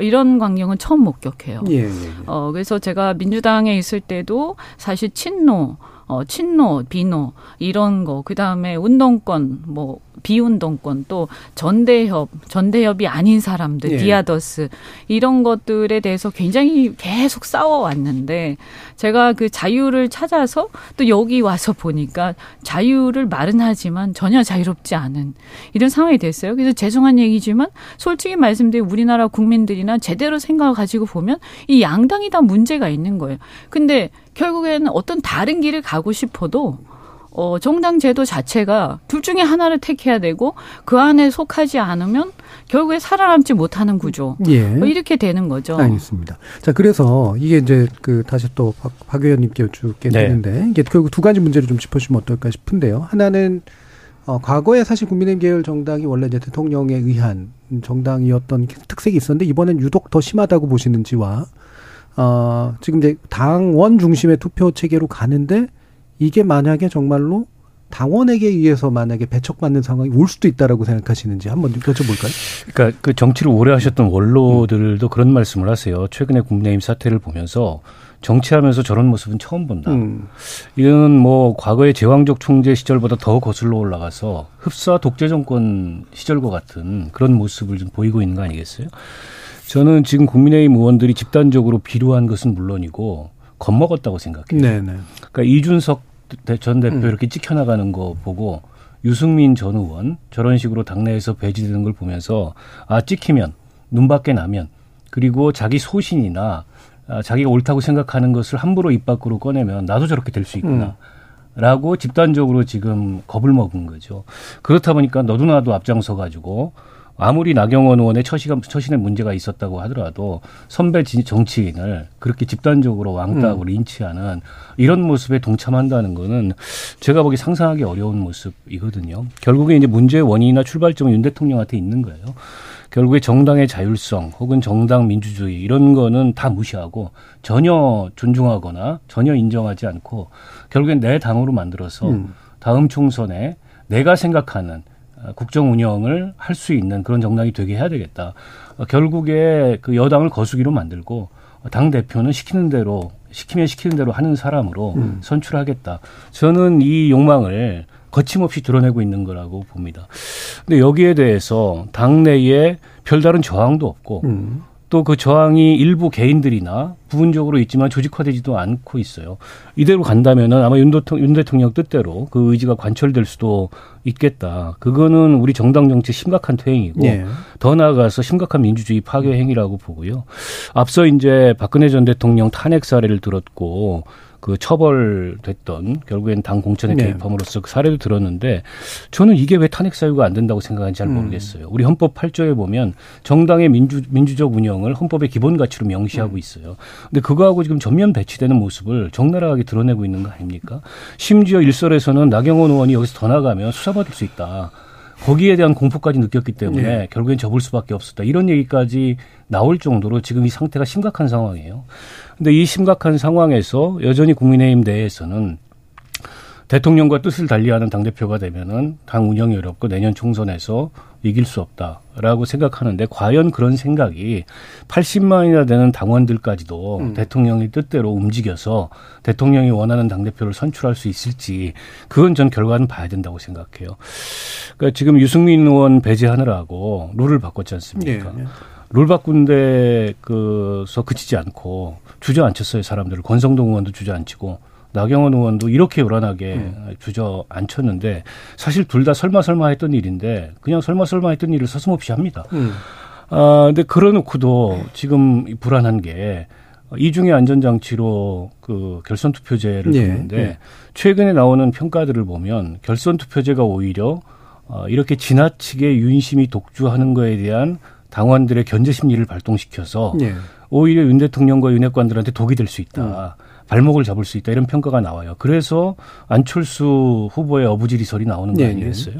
이런 광경은 처음 목격해요. 예, 예, 예. 어, 그래서 제가 민주당에 있을 때도 사실 친노 어, 친노, 비노, 이런 거, 그 다음에 운동권, 뭐, 비운동권, 또 전대협, 전대협이 아닌 사람들, 예. 디아더스, 이런 것들에 대해서 굉장히 계속 싸워왔는데, 제가 그 자유를 찾아서 또 여기 와서 보니까 자유를 말은 하지만 전혀 자유롭지 않은 이런 상황이 됐어요. 그래서 죄송한 얘기지만, 솔직히 말씀드리면 우리나라 국민들이나 제대로 생각을 가지고 보면 이 양당이 다 문제가 있는 거예요. 근데, 결국에는 어떤 다른 길을 가고 싶어도 어, 정당 제도 자체가 둘 중에 하나를 택해야 되고 그 안에 속하지 않으면 결국에 살아남지 못하는 구조. 예. 뭐 이렇게 되는 거죠. 알겠습니다. 자, 그래서 이게 이제 그 다시 또 박, 박 의원님께 여쭙게 되는데 네. 이게 결국 두 가지 문제를 좀 짚어주시면 어떨까 싶은데요. 하나는 어, 과거에 사실 국민의힘 계열 정당이 원래 이제 대통령에 의한 정당이었던 특색이 있었는데 이번엔 유독 더 심하다고 보시는지와 어, 지금 이제 당원 중심의 투표 체계로 가는데 이게 만약에 정말로 당원에게 의해서 만약에 배척받는 상황이 올 수도 있다라고 생각하시는지 한번 여쭤볼까요? 그러니까 그 정치를 오래 하셨던 원로들도 음. 그런 말씀을 하세요. 최근에 국민의힘 사태를 보면서 정치하면서 저런 모습은 처음 본다. 음. 이건 뭐 과거의 제왕적 총재 시절보다 더 거슬러 올라가서 흡사 독재 정권 시절과 같은 그런 모습을 좀 보이고 있는 거 아니겠어요? 저는 지금 국민의힘 의원들이 집단적으로 비루한 것은 물론이고 겁먹었다고 생각해요. 네네. 그러니까 이준석 전 대표 음. 이렇게 찍혀나가는 거 보고 유승민 전 의원 저런 식으로 당내에서 배제되는 걸 보면서 아 찍히면 눈밖에 나면 그리고 자기 소신이나 아, 자기가 옳다고 생각하는 것을 함부로 입 밖으로 꺼내면 나도 저렇게 될 수 있구나라고 음. 집단적으로 지금 겁을 먹은 거죠. 그렇다 보니까 너도 나도 앞장서 가지고 아무리 나경원 의원의 처시가, 처신에 문제가 있었다고 하더라도 선배 정치인을 그렇게 집단적으로 왕따하고 음. 린치하는 이런 모습에 동참한다는 거는 제가 보기 상상하기 어려운 모습이거든요. 결국에 이제 문제의 원인이나 출발점은 윤 대통령한테 있는 거예요. 결국에 정당의 자율성 혹은 정당 민주주의 이런 거는 다 무시하고 전혀 존중하거나 전혀 인정하지 않고 결국엔 내 당으로 만들어서 음. 다음 총선에 내가 생각하는 국정 운영을 할 수 있는 그런 정당이 되게 해야 되겠다. 결국에 그 여당을 거수기로 만들고 당 대표는 시키는 대로 시키면 시키는 대로 하는 사람으로 음. 선출하겠다. 저는 이 욕망을 거침없이 드러내고 있는 거라고 봅니다. 근데 여기에 대해서 당내에 별다른 저항도 없고 음. 또 그 저항이 일부 개인들이나 부분적으로 있지만 조직화되지도 않고 있어요. 이대로 간다면은 아마 윤 대통령, 윤 대통령 뜻대로 그 의지가 관철될 수도 있겠다. 그거는 우리 정당 정치 심각한 퇴행이고 네. 더 나아가서 심각한 민주주의 파괴 행위라고 보고요. 앞서 이제 박근혜 전 대통령 탄핵 사례를 들었고 그 처벌됐던 결국엔 당 공천에 개입함으로써 그 사례도 들었는데 저는 이게 왜 탄핵 사유가 안 된다고 생각하는지 잘 모르겠어요. 음. 우리 헌법 팔 조에 보면 정당의 민주, 민주적 운영을 헌법의 기본 가치로 명시하고 있어요. 근데 그거하고 지금 전면 배치되는 모습을 적나라하게 드러내고 있는 거 아닙니까? 심지어 일설에서는 나경원 의원이 여기서 더 나가면 수사받을 수 있다. 거기에 대한 공포까지 느꼈기 때문에 네. 결국엔 접을 수밖에 없었다. 이런 얘기까지 나올 정도로 지금 이 상태가 심각한 상황이에요. 근데 이 심각한 상황에서 여전히 국민의힘 내에서는 대통령과 뜻을 달리하는 당대표가 되면은 당 운영이 어렵고 내년 총선에서 이길 수 없다라고 생각하는데 과연 그런 생각이 팔십만이나 되는 당원들까지도 음. 대통령이 뜻대로 움직여서 대통령이 원하는 당대표를 선출할 수 있을지 그건 전 결과는 봐야 된다고 생각해요. 그러니까 지금 유승민 의원 배제하느라고 룰을 바꿨지 않습니까? 네. 룰 바꾼 데서 그치지 않고 주저앉혔어요. 사람들을. 권성동 의원도 주저앉히고. 나경원 의원도 이렇게 요란하게 음. 주저앉혔는데 사실 둘 다 설마 설마 했던 일인데 그냥 설마 설마 했던 일을 서슴없이 합니다. 음. 아, 근데 그러놓고도 지금 불안한 게 이중의 안전장치로 그 결선 투표제를 두는데 예, 예. 최근에 나오는 평가들을 보면 결선 투표제가 오히려 이렇게 지나치게 윤심이 독주하는 거에 대한 당원들의 견제 심리를 발동시켜서 예. 오히려 윤 대통령과 윤핵관들한테 독이 될 수 있다. 음. 발목을 잡을 수 있다 이런 평가가 나와요. 그래서 안철수 후보의 어부지리설이 나오는 거 아니겠어요?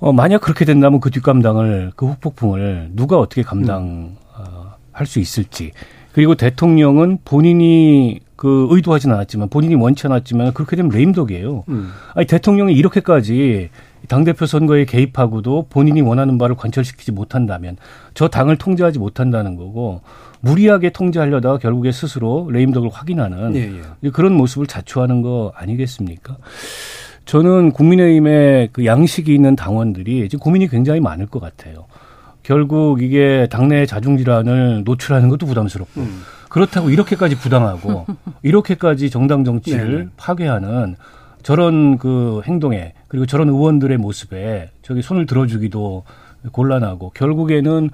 어, 만약 그렇게 된다면 그 뒷감당을 그 후폭풍을 누가 어떻게 감당할 음. 어, 수 있을지 그리고 대통령은 본인이 그 의도하진 않았지만 본인이 원치 않았지만 그렇게 되면 레임덕이에요. 음. 아니 대통령이 이렇게까지 당대표 선거에 개입하고도 본인이 원하는 바를 관철시키지 못한다면 저 당을 통제하지 못한다는 거고 무리하게 통제하려다가 결국에 스스로 레임덕을 확인하는 예, 예. 그런 모습을 자초하는 거 아니겠습니까? 저는 국민의힘의 그 양식이 있는 당원들이 지금 고민이 굉장히 많을 것 같아요. 결국 이게 당내 자중질환을 노출하는 것도 부담스럽고 음. 그렇다고 이렇게까지 부당하고 이렇게까지 정당 정치를 네. 파괴하는 저런 그 행동에 그리고 저런 의원들의 모습에 저기 손을 들어주기도 곤란하고 결국에는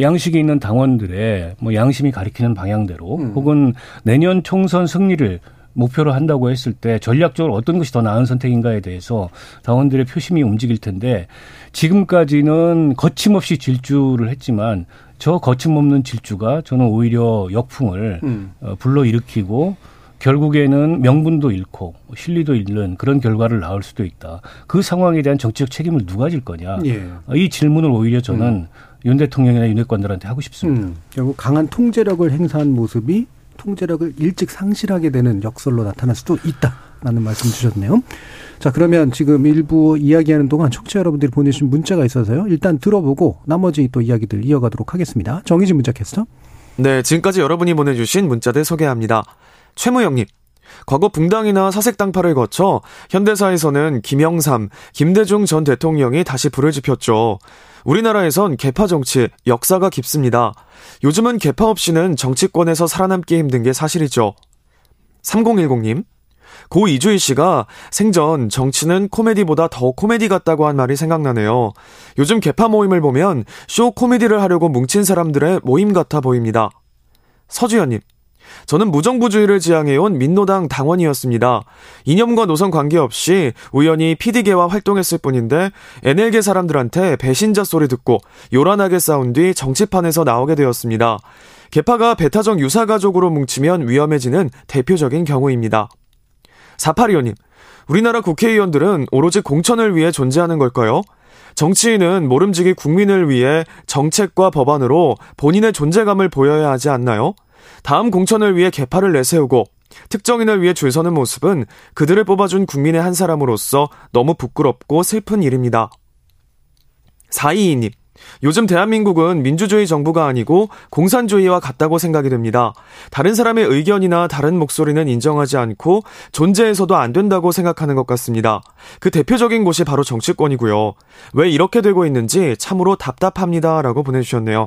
양식이 있는 당원들의 뭐 양심이 가리키는 방향대로 음. 혹은 내년 총선 승리를 목표로 한다고 했을 때 전략적으로 어떤 것이 더 나은 선택인가에 대해서 당원들의 표심이 움직일 텐데 지금까지는 거침없이 질주를 했지만 저 거침없는 질주가 저는 오히려 역풍을 음. 불러일으키고 결국에는 명분도 잃고 실리도 잃는 그런 결과를 낳을 수도 있다. 그 상황에 대한 정치적 책임을 누가 질 거냐. 예. 이 질문을 오히려 저는 음. 윤 대통령이나 윤핵관들한테 하고 싶습니다. 음. 결국 강한 통제력을 행사한 모습이 통제력을 일찍 상실하게 되는 역설로 나타날 수도 있다라는 말씀 주셨네요. 자 그러면 지금 일부 이야기하는 동안 청취자 여러분들이 보내주신 문자가 있어서요. 일단 들어보고 나머지 또 이야기들 이어가도록 하겠습니다. 정의진 문자 캐스터. 네, 지금까지 여러분이 보내주신 문자들 소개합니다. 최무영님. 과거 붕당이나 사색당파를 거쳐 현대사에서는 김영삼, 김대중 전 대통령이 다시 불을 지폈죠. 우리나라에선 개파 정치, 역사가 깊습니다. 요즘은 개파 없이는 정치권에서 살아남기 힘든 게 사실이죠. 삼공일공님. 고 이주희 씨가 생전 정치는 코미디보다 더 코미디 같다고 한 말이 생각나네요. 요즘 개파 모임을 보면 쇼 코미디를 하려고 뭉친 사람들의 모임 같아 보입니다. 서주연님, 저는 무정부주의를 지향해온 민노당 당원이었습니다. 이념과 노선 관계없이 우연히 피디계와 활동했을 뿐인데 엔엘계 사람들한테 배신자 소리 듣고 요란하게 싸운 뒤 정치판에서 나오게 되었습니다. 개파가 배타적 유사가족으로 뭉치면 위험해지는 대표적인 경우입니다. 사팔이오님, 우리나라 국회의원들은 오로지 공천을 위해 존재하는 걸까요? 정치인은 모름지기 국민을 위해 정책과 법안으로 본인의 존재감을 보여야 하지 않나요? 다음 공천을 위해 개파를 내세우고 특정인을 위해 줄 서는 모습은 그들을 뽑아준 국민의 한 사람으로서 너무 부끄럽고 슬픈 일입니다. 사이이님, 요즘 대한민국은 민주주의 정부가 아니고 공산주의와 같다고 생각이 듭니다. 다른 사람의 의견이나 다른 목소리는 인정하지 않고 존재해서도 안 된다고 생각하는 것 같습니다. 그 대표적인 곳이 바로 정치권이고요. 왜 이렇게 되고 있는지 참으로 답답합니다. 라고 보내주셨네요.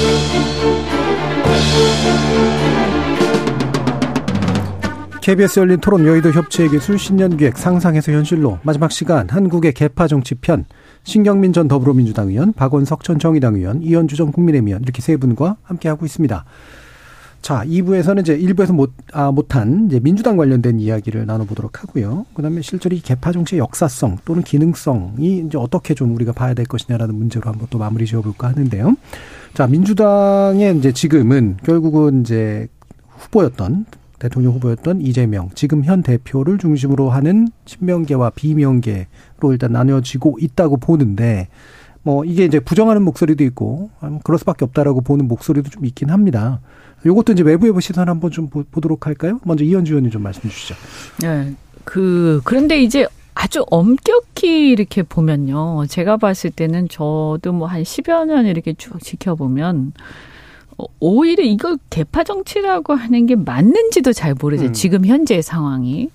케이비에스 열린 토론 여의도 협치의 기술 신년기획 상상에서 현실로 마지막 시간 한국의 개파 정치 편 신경민 전 더불어민주당 의원, 박원석 전 정의당 의원, 이현주 전 국민의힘 의원 이렇게 세 분과 함께하고 있습니다. 자, 이 부에서는 이제 일 부에서 못, 아, 못한 이제 민주당 관련된 이야기를 나눠보도록 하고요. 그다음에 실제로 이 개파 정치의 역사성 또는 기능성이 이제 어떻게 좀 우리가 봐야 될 것이냐라는 문제로 한번 또 마무리 지어볼까 하는데요. 자, 민주당의 이제 지금은 결국은 이제 후보였던 대통령 후보였던 이재명, 지금 현 대표를 중심으로 하는 친명계와 비명계로 일단 나뉘어지고 있다고 보는데, 뭐, 이게 이제 부정하는 목소리도 있고, 그럴 수밖에 없다라고 보는 목소리도 좀 있긴 합니다. 요것도 이제 외부의 시선 한번 좀 보도록 할까요? 먼저 이현주 의원님 좀 말씀해 주시죠. 네. 그, 그런데 이제 아주 엄격히 이렇게 보면요. 제가 봤을 때는 저도 뭐 한 십여 년 이렇게 쭉 지켜보면, 오히려 이걸 개파 정치라고 하는 게 맞는지도 잘 모르죠. 음. 지금 현재의 상황이.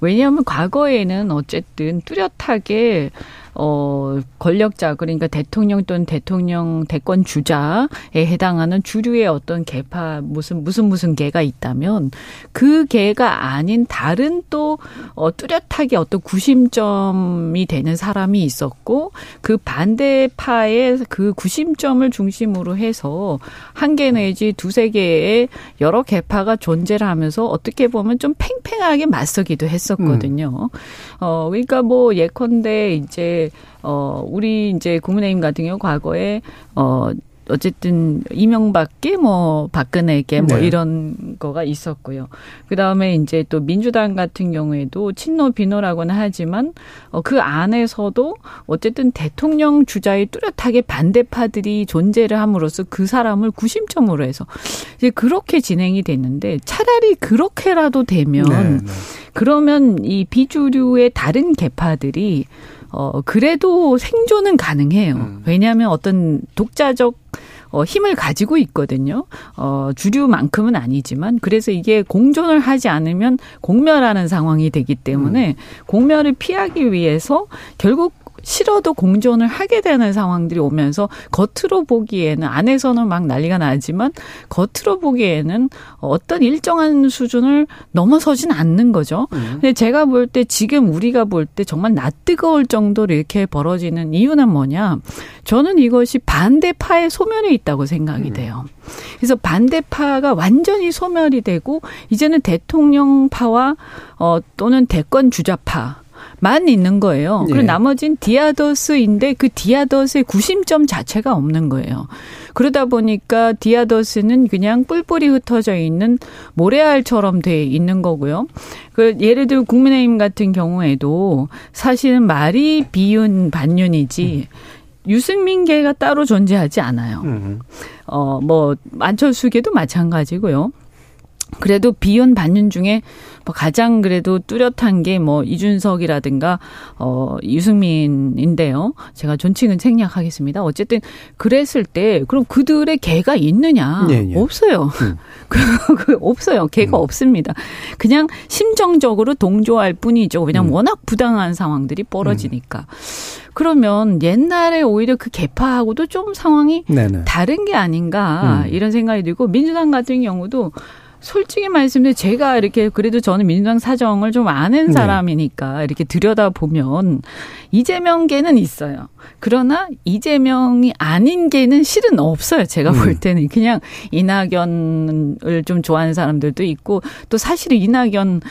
왜냐하면 과거에는 어쨌든 뚜렷하게 어, 권력자, 그러니까 대통령 또는 대통령 대권 주자에 해당하는 주류의 어떤 계파, 무슨, 무슨, 무슨 계가 있다면 그 계가 아닌 다른 또, 어, 뚜렷하게 어떤 구심점이 되는 사람이 있었고 그 반대파의 그 구심점을 중심으로 해서 한 개 내지 두세 개의 여러 계파가 존재를 하면서 어떻게 보면 좀 팽팽하게 맞서기도 했었거든요. 음. 어, 그러니까 뭐 예컨대 이제 어, 우리 이제 국민의힘 같은 경우 과거에, 어, 어쨌든 이명박계 뭐 박근혜계 뭐 네. 이런 거가 있었고요. 그다음에 이제 또 민주당 같은 경우에도 친노 비노라고는 하지만 그 안에서도 어쨌든 대통령 주자의 뚜렷하게 반대파들이 존재를 함으로써 그 사람을 구심점으로 해서 이제 그렇게 진행이 됐는데 차라리 그렇게라도 되면 네, 네. 그러면 이 비주류의 다른 계파들이 어, 그래도 생존은 가능해요. 음. 왜냐하면 어떤 독자적 어, 힘을 가지고 있거든요. 어, 주류만큼은 아니지만. 그래서 이게 공존을 하지 않으면 공멸하는 상황이 되기 때문에 음. 공멸을 피하기 위해서 결국 싫어도 공존을 하게 되는 상황들이 오면서 겉으로 보기에는 안에서는 막 난리가 나지만 겉으로 보기에는 어떤 일정한 수준을 넘어서진 않는 거죠. 음. 근데 제가 볼 때 지금 우리가 볼 때 정말 낯뜨거울 정도로 이렇게 벌어지는 이유는 뭐냐. 저는 이것이 반대파의 소멸에 있다고 생각이 음. 돼요. 그래서 반대파가 완전히 소멸이 되고 이제는 대통령파와 어, 또는 대권 주자파 만 있는 거예요. 네. 그리고 나머지는 디아더스인데 그 디아더스의 구심점 자체가 없는 거예요. 그러다 보니까 디아더스는 그냥 뿔뿔이 흩어져 있는 모래알처럼 돼 있는 거고요. 그 예를 들어 국민의힘 같은 경우에도 사실은 말이 비윤 반윤이지 음. 유승민계가 따로 존재하지 않아요. 음. 어, 뭐 안철수계도 마찬가지고요. 그래도 비윤 반윤 중에 뭐 가장 그래도 뚜렷한 게 뭐 이준석이라든가 어 유승민인데요. 제가 존칭은 생략하겠습니다. 어쨌든 그랬을 때 그럼 그들의 개가 있느냐? 네, 네. 없어요. 음. 없어요. 개가 음. 없습니다. 그냥 심정적으로 동조할 뿐이죠. 왜냐하면 음. 워낙 부당한 상황들이 벌어지니까. 음. 그러면 옛날에 오히려 그 개파하고도 좀 상황이 네네. 다른 게 아닌가 음. 이런 생각이 들고 민주당 같은 경우도 솔직히 말씀드리면 제가 이렇게 그래도 저는 민주당 사정을 좀 아는 사람이니까 네. 이렇게 들여다보면 이재명계는 있어요. 그러나 이재명이 아닌 게는 실은 없어요. 제가 음. 볼 때는 그냥 이낙연을 좀 좋아하는 사람들도 있고 또 사실은 이낙연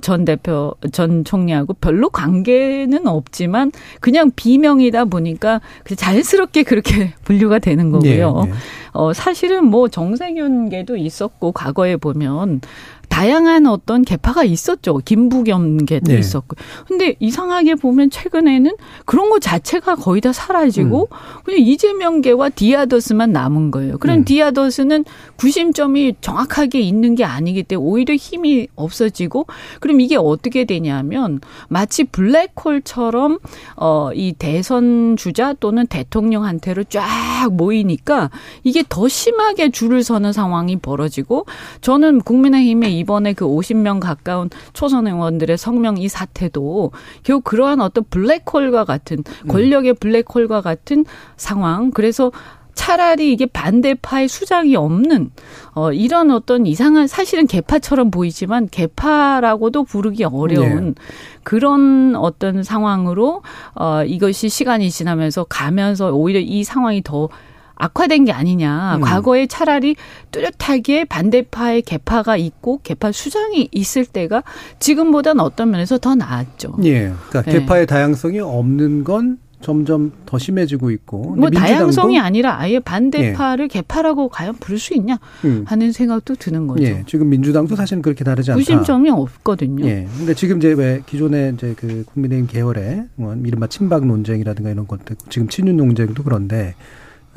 전 대표 전 총리하고 별로 관계는 없지만 그냥 비명이다 보니까 자연스럽게 그렇게 분류가 되는 거고요. 네, 네. 어, 사실은 뭐 정세균계도 있었고 과거에 보면 다양한 어떤 계파가 있었죠. 김부겸계도 네. 있었고. 근데 이상하게 보면 최근에는 그런 거 자체가 거의 다 사라지고 음. 그냥 이재명계와 디아더스만 남은 거예요. 그럼 음. 디아더스는 구심점이 정확하게 있는 게 아니기 때문에 오히려 힘이 없어지고 그럼 이게 어떻게 되냐면 마치 블랙홀처럼 어, 이 대선 주자 또는 대통령한테로 쫙 모이니까 이게 더 심하게 줄을 서는 상황이 벌어지고 저는 국민의힘의 이번에 그 오십 명 가까운 초선 의원들의 성명 이 사태도 결국 그러한 어떤 블랙홀과 같은 권력의 블랙홀과 같은 상황. 그래서 차라리 이게 반대파의 수장이 없는 어, 이런 어떤 이상한 사실은 개파처럼 보이지만 개파라고도 부르기 어려운 네. 그런 어떤 상황으로 어, 이것이 시간이 지나면서 가면서 오히려 이 상황이 더 악화된 게 아니냐. 음. 과거에 차라리 뚜렷하게 반대파의 개파가 있고 개파 수장이 있을 때가 지금보다는 어떤 면에서 더 나았죠. 예. 그러니까 네. 개파의 다양성이 없는 건 점점 더 심해지고 있고. 뭐 다양성이 아니라 아예 반대파를 예. 개파라고 과연 부를 수 있냐 하는 음. 생각도 드는 거죠. 예. 지금 민주당도 사실은 그렇게 다르지 않다. 구심점이 없거든요. 예. 근데 지금 이제 왜 기존에 이제 그 국민의힘 계열의 뭐 이른바 친박 논쟁이라든가 이런 것들 지금 친윤 논쟁도 그런데.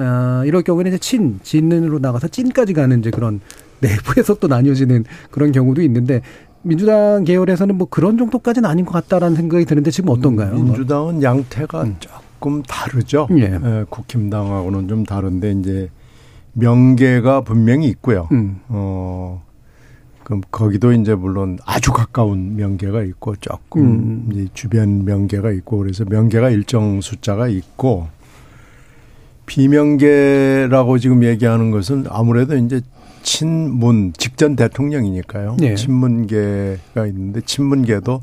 어, 이럴 경우에는 이제 친, 진으로 나가서 찐까지 가는 이제 그런 내부에서 또 나뉘어지는 그런 경우도 있는데 민주당 계열에서는 뭐 그런 정도까지는 아닌 것 같다라는 생각이 드는데 지금 어떤가요? 민주당은 양태가 음. 조금 다르죠. 예. 예, 국힘당하고는 좀 다른데 이제 명계가 분명히 있고요. 음. 어, 그럼 거기도 이제 물론 아주 가까운 명계가 있고 조금 음. 이제 주변 명계가 있고 그래서 명계가 일정 숫자가 있고 비명계라고 지금 얘기하는 것은 아무래도 이제 친문, 직전 대통령이니까요. 네. 친문계가 있는데 친문계도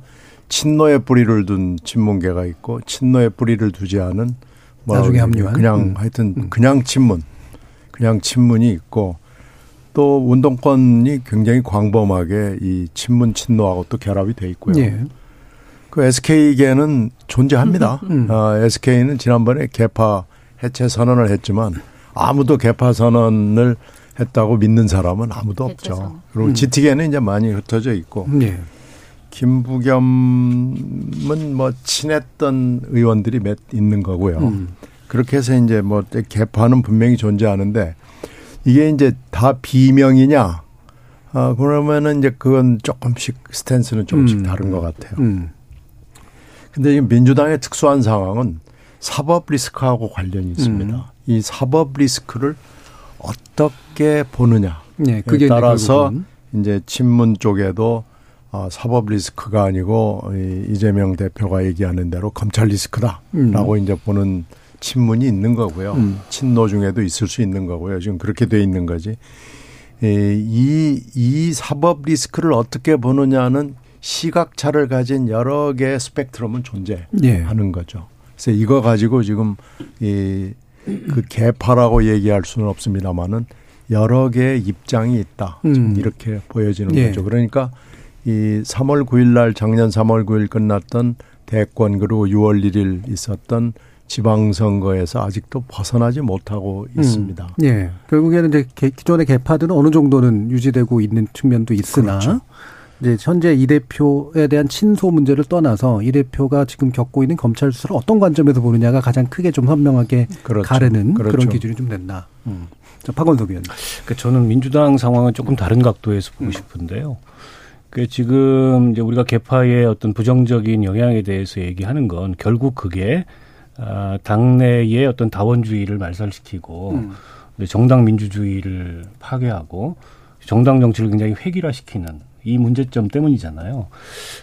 친노의 뿌리를 둔 친문계가 있고 친노의 뿌리를 두지 않은 뭐 나중에 합류한 그냥 음. 하여튼 음. 그냥 친문, 그냥 친문이 있고 또 운동권이 굉장히 광범하게 이 친문, 친노하고 또 결합이 돼 있고요. 네. 그 에스케이계는 존재합니다. 음. 아, 에스케이는 지난번에 개파 해체 선언을 했지만 아무도 개파 선언을 했다고 믿는 사람은 아무도 없죠. 그리고 음. 지티계는 이제 많이 흩어져 있고 네. 김부겸은 뭐 친했던 의원들이 몇 있는 거고요. 음. 그렇게 해서 이제 뭐 개파는 분명히 존재하는데 이게 이제 다 비명이냐? 아 그러면은 이제 그건 조금씩 스탠스는 조금씩 음. 다른 것 같아요. 음. 근데 지금 민주당의 특수한 상황은. 사법 리스크하고 관련이 있습니다. 음. 이 사법 리스크를 어떻게 보느냐에 네, 그게 따라서 이제 친문 쪽에도 사법 리스크가 아니고 이재명 대표가 얘기하는 대로 검찰 리스크다라고 음. 이제 보는 친문이 있는 거고요. 음. 친노 중에도 있을 수 있는 거고요. 지금 그렇게 돼 있는 거지. 이, 이 사법 리스크를 어떻게 보느냐는 시각차를 가진 여러 개의 스펙트럼은 존재하는 네. 거죠. 그래서 이거 가지고 지금 이 그 개파라고 얘기할 수는 없습니다만은 여러 개의 입장이 있다. 음. 이렇게 보여지는 예. 거죠. 그러니까 이 삼월 구일 날 작년 삼월 구일 끝났던 대권으로 유월 일일 있었던 지방선거에서 아직도 벗어나지 못하고 있습니다. 음, 예. 결국에는 이제 기존의 개파들은 어느 정도는 유지되고 있는 측면도 있으나 그렇죠. 이제 현재 이 대표에 대한 친소 문제를 떠나서 이 대표가 지금 겪고 있는 검찰 수사를 어떤 관점에서 보느냐가 가장 크게 좀 선명하게 그렇죠. 가르는 그렇죠. 그런 기준이 좀 된다. 음. 자, 박원석 의원님. 그러니까 저는 민주당 상황은 조금 다른 각도에서 보고 음. 싶은데요. 그 지금 이제 우리가 개파의 어떤 부정적인 영향에 대해서 얘기하는 건 결국 그게 아, 당내의 어떤 다원주의를 말살시키고 음. 정당 민주주의를 파괴하고 정당 정치를 굉장히 획일화시키는 이 문제점 때문이잖아요.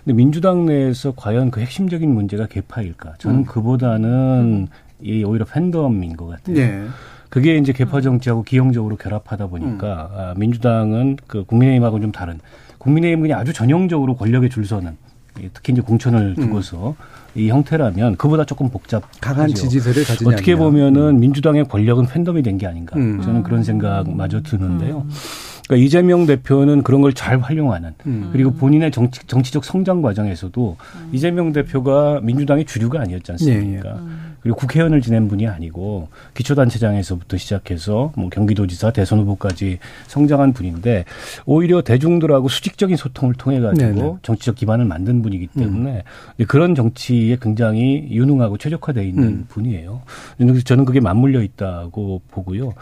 근데 민주당 내에서 과연 그 핵심적인 문제가 개파일까? 저는 음. 그보다는 이 오히려 팬덤인 것 같아요. 네. 그게 이제 개파 정치하고 기형적으로 결합하다 보니까 음. 아, 민주당은 그 국민의힘하고는 좀 다른. 국민의힘은 그냥 아주 전형적으로 권력에 줄 서는. 특히 이제 공천을 두고서 음. 이 형태라면 그보다 조금 복잡 강한 지지세를 가지냐 어떻게 보면은 음. 민주당의 권력은 팬덤이 된 게 아닌가 음. 저는 그런 생각마저 드는데요. 음. 그러니까 이재명 대표는 그런 걸 잘 활용하는 음. 그리고 본인의 정치, 정치적 성장 과정에서도 음. 이재명 대표가 민주당의 주류가 아니었지 않습니까? 네. 음. 그리고 국회의원을 지낸 분이 아니고 기초단체장에서부터 시작해서 뭐 경기도지사 대선 후보까지 성장한 분인데 오히려 대중들하고 수직적인 소통을 통해 가지고 정치적 기반을 만든 분이기 때문에 음. 그런 정치에 굉장히 유능하고 최적화되어 있는 음. 분이에요. 그래서 저는 그게 맞물려 있다고 보고요.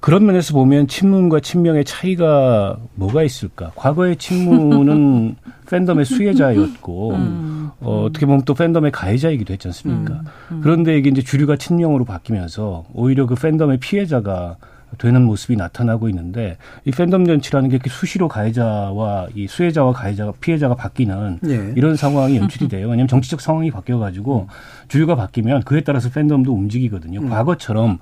그런 면에서 보면 친문과 친명의 차이가 뭐가 있을까? 과거의 친문은 팬덤의 수혜자였고 음. 어, 어떻게 보면 또 팬덤의 가해자이기도 했지 않습니까? 음. 음. 그런데 이게 이제 주류가 친명으로 바뀌면서 오히려 그 팬덤의 피해자가 되는 모습이 나타나고 있는데 이 팬덤 정치라는 게 수시로 가해자와 이 수혜자와 가해자가 피해자가 바뀌는 예. 이런 상황이 연출이 돼요. 왜냐하면 정치적 상황이 바뀌어가지고 주류가 바뀌면 그에 따라서 팬덤도 움직이거든요. 음. 과거처럼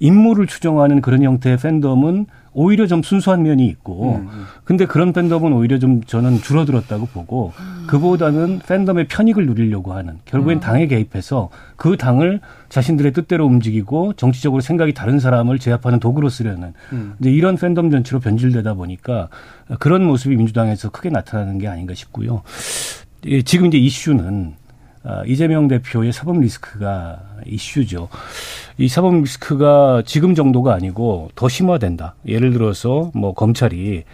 인물을 추정하는 그런 형태의 팬덤은 오히려 좀 순수한 면이 있고 음. 근데 그런 팬덤은 오히려 좀 저는 줄어들었다고 보고 음. 그보다는 팬덤의 편익을 누리려고 하는 결국엔 음. 당에 개입해서 그 당을 자신들의 뜻대로 움직이고 정치적으로 생각이 다른 사람을 제압하는 도구로 쓰려는 음. 이제 이런 팬덤 전체로 변질되다 보니까 그런 모습이 민주당에서 크게 나타나는 게 아닌가 싶고요. 지금 이제 이슈는 이재명 대표의 사법 리스크가 이슈죠. 이 사법 리스크가 지금 정도가 아니고 더 심화된다. 예를 들어서 뭐 검찰이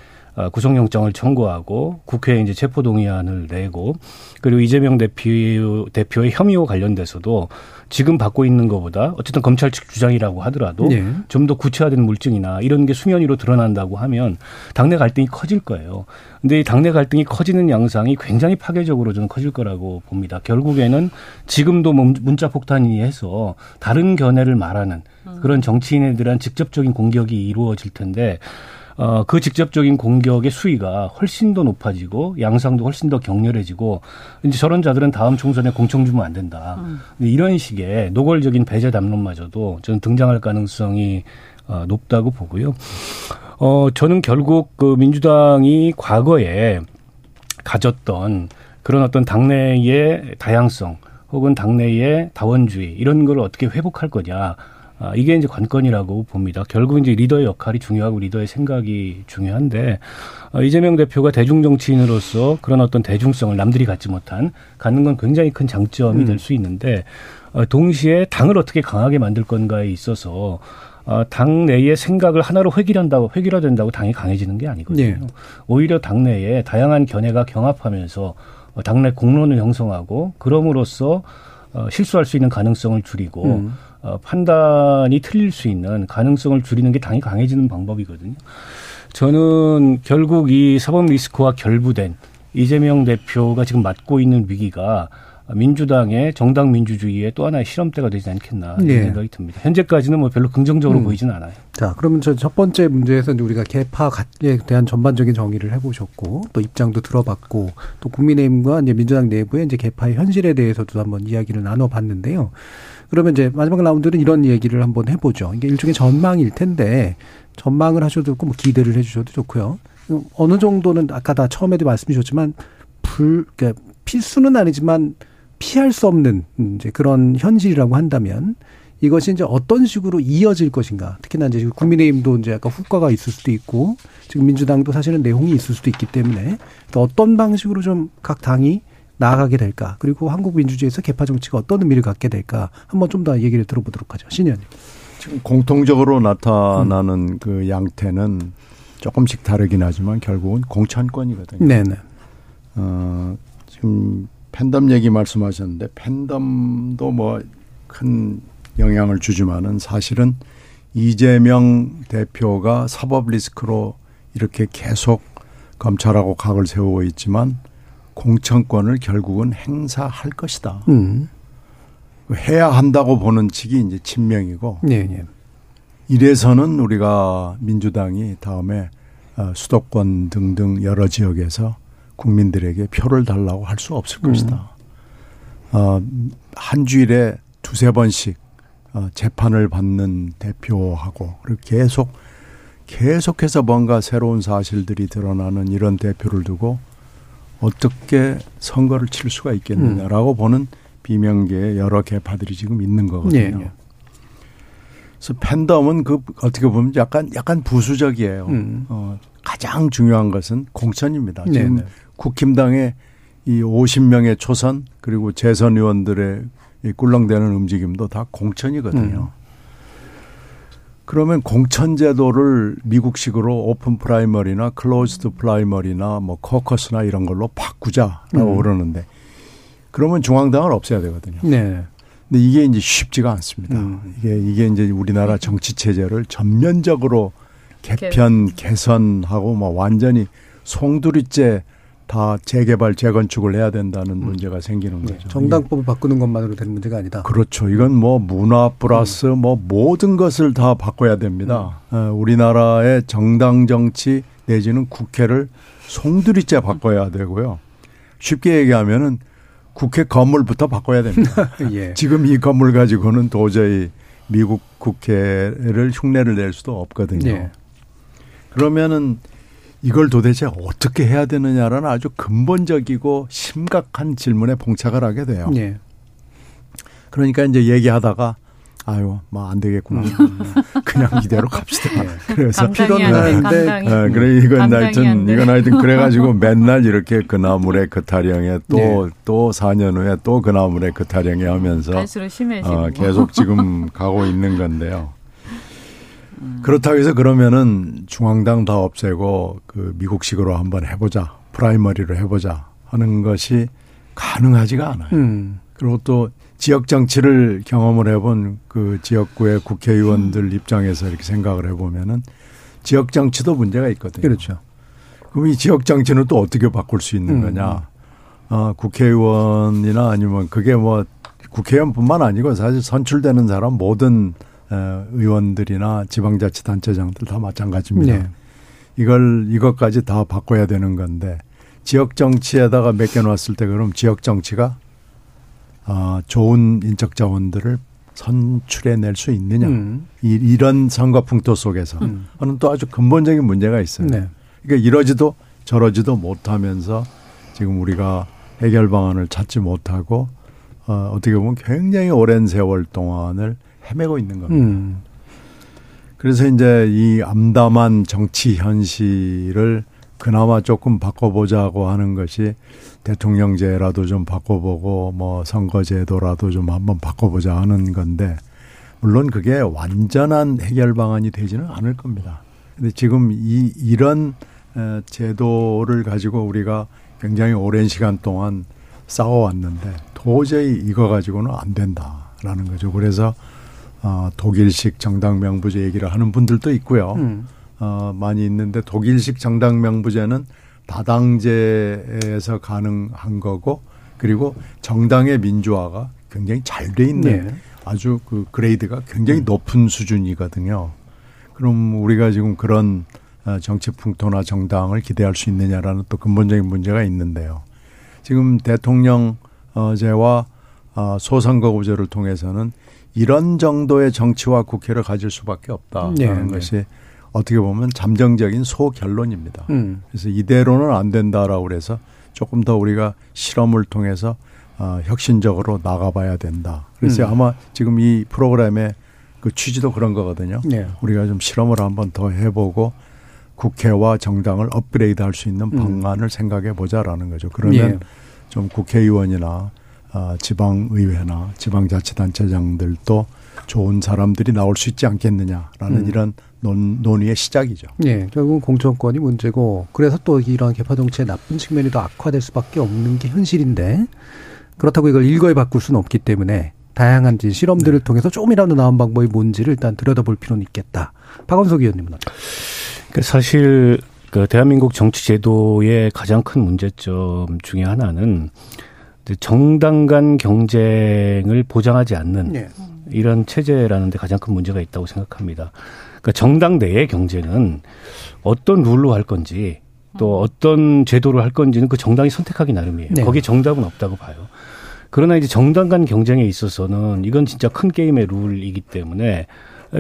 구속영장을 청구하고 국회에 이제 체포동의안을 내고 그리고 이재명 대표, 대표의 혐의와 관련돼서도 지금 받고 있는 것보다 어쨌든 검찰 측 주장이라고 하더라도 네. 좀 더 구체화된 물증이나 이런 게 수면 위로 드러난다고 하면 당내 갈등이 커질 거예요. 그런데 이 당내 갈등이 커지는 양상이 굉장히 파괴적으로 저는 커질 거라고 봅니다. 결국에는 지금도 문자폭탄이 해서 다른 견해를 말하는 그런 정치인에 대한 직접적인 공격이 이루어질 텐데 어, 그 직접적인 공격의 수위가 훨씬 더 높아지고 양상도 훨씬 더 격렬해지고 이제 저런 자들은 다음 총선에 공청 주면 안 된다. 음. 이런 식의 노골적인 배제 담론마저도 저는 등장할 가능성이 어, 높다고 보고요. 어, 저는 결국 그 민주당이 과거에 가졌던 그런 어떤 당내의 다양성 혹은 당내의 다원주의 이런 걸 어떻게 회복할 거냐. 아, 이게 이제 관건이라고 봅니다. 결국 이제 리더의 역할이 중요하고 리더의 생각이 중요한데, 어, 이재명 대표가 대중 정치인으로서 그런 어떤 대중성을 남들이 갖지 못한, 갖는 건 굉장히 큰 장점이 음. 될 수 있는데, 어, 동시에 당을 어떻게 강하게 만들 건가에 있어서, 어, 당 내의 생각을 하나로 획일한다고, 획일화된다고 당이 강해지는 게 아니거든요. 네. 오히려 당 내에 다양한 견해가 경합하면서, 어, 당내 공론을 형성하고, 그럼으로써, 어, 실수할 수 있는 가능성을 줄이고, 음. 어, 판단이 틀릴 수 있는 가능성을 줄이는 게 당이 강해지는 방법이거든요. 저는 결국 이 사법 리스크와 결부된 이재명 대표가 지금 맡고 있는 위기가 민주당의 정당 민주주의의 또 하나의 실험대가 되지 않겠나 이런 네. 생각이 듭니다. 현재까지는 뭐 별로 긍정적으로 음. 보이진 않아요. 자, 그러면 저 첫 번째 문제에서 이제 우리가 개파에 대한 전반적인 정의를 해보셨고 또 입장도 들어봤고 또 국민의힘과 이제 민주당 내부의 이제 개파의 현실에 대해서도 한번 이야기를 나눠봤는데요. 그러면 이제 마지막 라운드는 이런 얘기를 한번 해보죠. 이게 일종의 전망일 텐데 전망을 하셔도 좋고 뭐 기대를 해주셔도 좋고요. 어느 정도는 아까 다 처음에도 말씀주셨지만 불 그러니까 필수는 아니지만 피할 수 없는 이제 그런 현실이라고 한다면 이것이 이제 어떤 식으로 이어질 것인가. 특히나 이제 국민의힘도 이제 약간 후과가 있을 수도 있고 지금 민주당도 사실은 내홍이 있을 수도 있기 때문에 또 어떤 방식으로 좀 각 당이 나아가게 될까? 그리고 한국 민주주의에서 개파 정치가 어떤 의미를 갖게 될까? 한번 좀 더 얘기를 들어보도록 하죠. 신 의원님. 지금 공통적으로 나타나는 음. 그 양태는 조금씩 다르긴 하지만 결국은 공천권이거든요. 네네. 어, 지금 팬덤 얘기 말씀하셨는데 팬덤도 뭐 큰 영향을 주지만은 사실은 이재명 대표가 사법 리스크로 이렇게 계속 검찰하고 각을 세우고 있지만 공천권을 결국은 행사할 것이다. 음. 해야 한다고 보는 측이 이제 친명이고. 네, 예. 이래서는 우리가 민주당이 다음에 수도권 등등 여러 지역에서 국민들에게 표를 달라고 할 수 없을 것이다. 음. 한 주일에 두세 번씩 재판을 받는 대표하고 그리고 계속 계속해서 뭔가 새로운 사실들이 드러나는 이런 대표를 두고 어떻게 선거를 칠 수가 있겠느냐라고 음. 보는 비명계의 여러 개파들이 지금 있는 거거든요. 예. 그래서 팬덤은 그 어떻게 보면 약간 약간 부수적이에요. 음. 어, 가장 중요한 것은 공천입니다. 지금 네네. 국힘당의 이 오십 명의 초선 그리고 재선 의원들의 이 꿀렁대는 움직임도 다 공천이거든요. 음. 그러면 공천제도를 미국식으로 오픈 프라이머리나 클로즈드 프라이머리나 뭐 코커스나 이런 걸로 바꾸자라고 음. 그러는데 그러면 중앙당을 없애야 되거든요. 네. 근데 이게 이제 쉽지가 않습니다. 음. 이게 이게 이제 우리나라 정치 체제를 전면적으로 개편, 개선하고 뭐 완전히 송두리째 다 재개발, 재건축을 해야 된다는 음. 문제가 생기는 네. 거죠. 정당법을 바꾸는 것만으로 되는 문제가 아니다. 그렇죠. 이건 뭐 문화 플러스 음. 뭐 모든 것을 다 바꿔야 됩니다. 음. 우리나라의 정당 정치 내지는 국회를 송두리째 바꿔야 되고요. 쉽게 얘기하면은 국회 건물부터 바꿔야 됩니다. 예. 지금 이 건물 가지고는 도저히 미국 국회를 흉내를 낼 수도 없거든요. 예. 그러면은 이걸 도대체 어떻게 해야 되느냐라는 아주 근본적이고 심각한 질문에 봉착을 하게 돼요. 예. 그러니까 이제 얘기하다가 아유, 뭐 안 되겠구나. 그냥 이대로 갑시다. 예. 그래서 피로는 나는데, 그래 이건 하여튼 이건 하여튼 그래가지고 맨날 이렇게 그 나물에 그 타령에 또 또 네. 사 년 후에 또 그 나물에 그 타령에 하면서 갈수록 심해지고 어, 계속 지금 가고 있는 건데요. 그렇다고 해서 그러면은 중앙당 다 없애고 그 미국식으로 한번 해보자, 프라이머리로 해보자 하는 것이 가능하지가 않아요. 음. 그리고 또 지역 정치를 경험을 해본 그 지역구의 국회의원들 음. 입장에서 이렇게 생각을 해보면은 지역 정치도 문제가 있거든요. 그렇죠. 그럼 이 지역 정치는 또 어떻게 바꿀 수 있는 음. 거냐? 아, 국회의원이나 아니면 그게 뭐 국회의원뿐만 아니고 사실 선출되는 사람 모든 의원들이나 지방자치단체장들 다 마찬가지입니다. 네. 이걸 이것까지 다 바꿔야 되는 건데 지역 정치에다가 맡겨놨을 때 그럼 지역 정치가 아, 좋은 인적 자원들을 선출해낼 수 있느냐. 음. 이, 이런 선거풍토 속에서 음. 하는 또 아주 근본적인 문제가 있어요. 네. 그러니까 이러지도 저러지도 못하면서 지금 우리가 해결 방안을 찾지 못하고 어, 어떻게 보면 굉장히 오랜 세월 동안을 헤매고 있는 겁니다. 음. 그래서 이제 이 암담한 정치 현실을 그나마 조금 바꿔보자고 하는 것이 대통령제라도 좀 바꿔보고 뭐 선거제도라도 좀 한번 바꿔보자 하는 건데 물론 그게 완전한 해결 방안이 되지는 않을 겁니다. 근데 지금 이 이런 제도를 가지고 우리가 굉장히 오랜 시간 동안 싸워왔는데 도저히 이거 가지고는 안 된다라는 거죠. 그래서 독일식 정당 명부제 얘기를 하는 분들도 있고요. 음. 어, 많이 있는데 독일식 정당 명부제는 다당제에서 가능한 거고 그리고 정당의 민주화가 굉장히 잘 돼 있는 네. 아주 그 그레이드가 굉장히 음. 높은 수준이거든요. 그럼 우리가 지금 그런 정치 풍토나 정당을 기대할 수 있느냐라는 또 근본적인 문제가 있는데요. 지금 대통령제와 소선거구제를 통해서는 이런 정도의 정치와 국회를 가질 수밖에 없다는 네. 것이 어떻게 보면 잠정적인 소결론입니다. 음. 그래서 이대로는 안 된다라고 그래서 조금 더 우리가 실험을 통해서 어, 혁신적으로 나가봐야 된다. 그래서 음. 아마 지금 이 프로그램의 그 취지도 그런 거거든요. 네. 우리가 좀 실험을 한번 더 해보고 국회와 정당을 업그레이드 할 수 있는 방안을 음. 생각해 보자라는 거죠. 그러면 네. 좀 국회의원이나 아, 지방의회나 지방자치단체장들도 좋은 사람들이 나올 수 있지 않겠느냐라는 음. 이런 논, 논의의 시작이죠. 예, 결국은 공천권이 문제고 그래서 또 이러한 개파정치의 나쁜 측면이 더 악화될 수밖에 없는 게 현실인데 그렇다고 이걸 일거에 바꿀 수는 없기 때문에 다양한 실험들을 네. 통해서 조금이라도 나온 방법이 뭔지를 일단 들여다볼 필요는 있겠다. 박원석 의원님은 어때요? 사실 그 대한민국 정치 제도의 가장 큰 문제점 중에 하나는 정당 간 경쟁을 보장하지 않는 네. 이런 체제라는 데 가장 큰 문제가 있다고 생각합니다. 그러니까 정당 내의 경쟁은 어떤 룰로 할 건지 또 어떤 제도로 할 건지는 그 정당이 선택하기 나름이에요. 네. 거기에 정답은 없다고 봐요. 그러나 이제 정당 간 경쟁에 있어서는 이건 진짜 큰 게임의 룰이기 때문에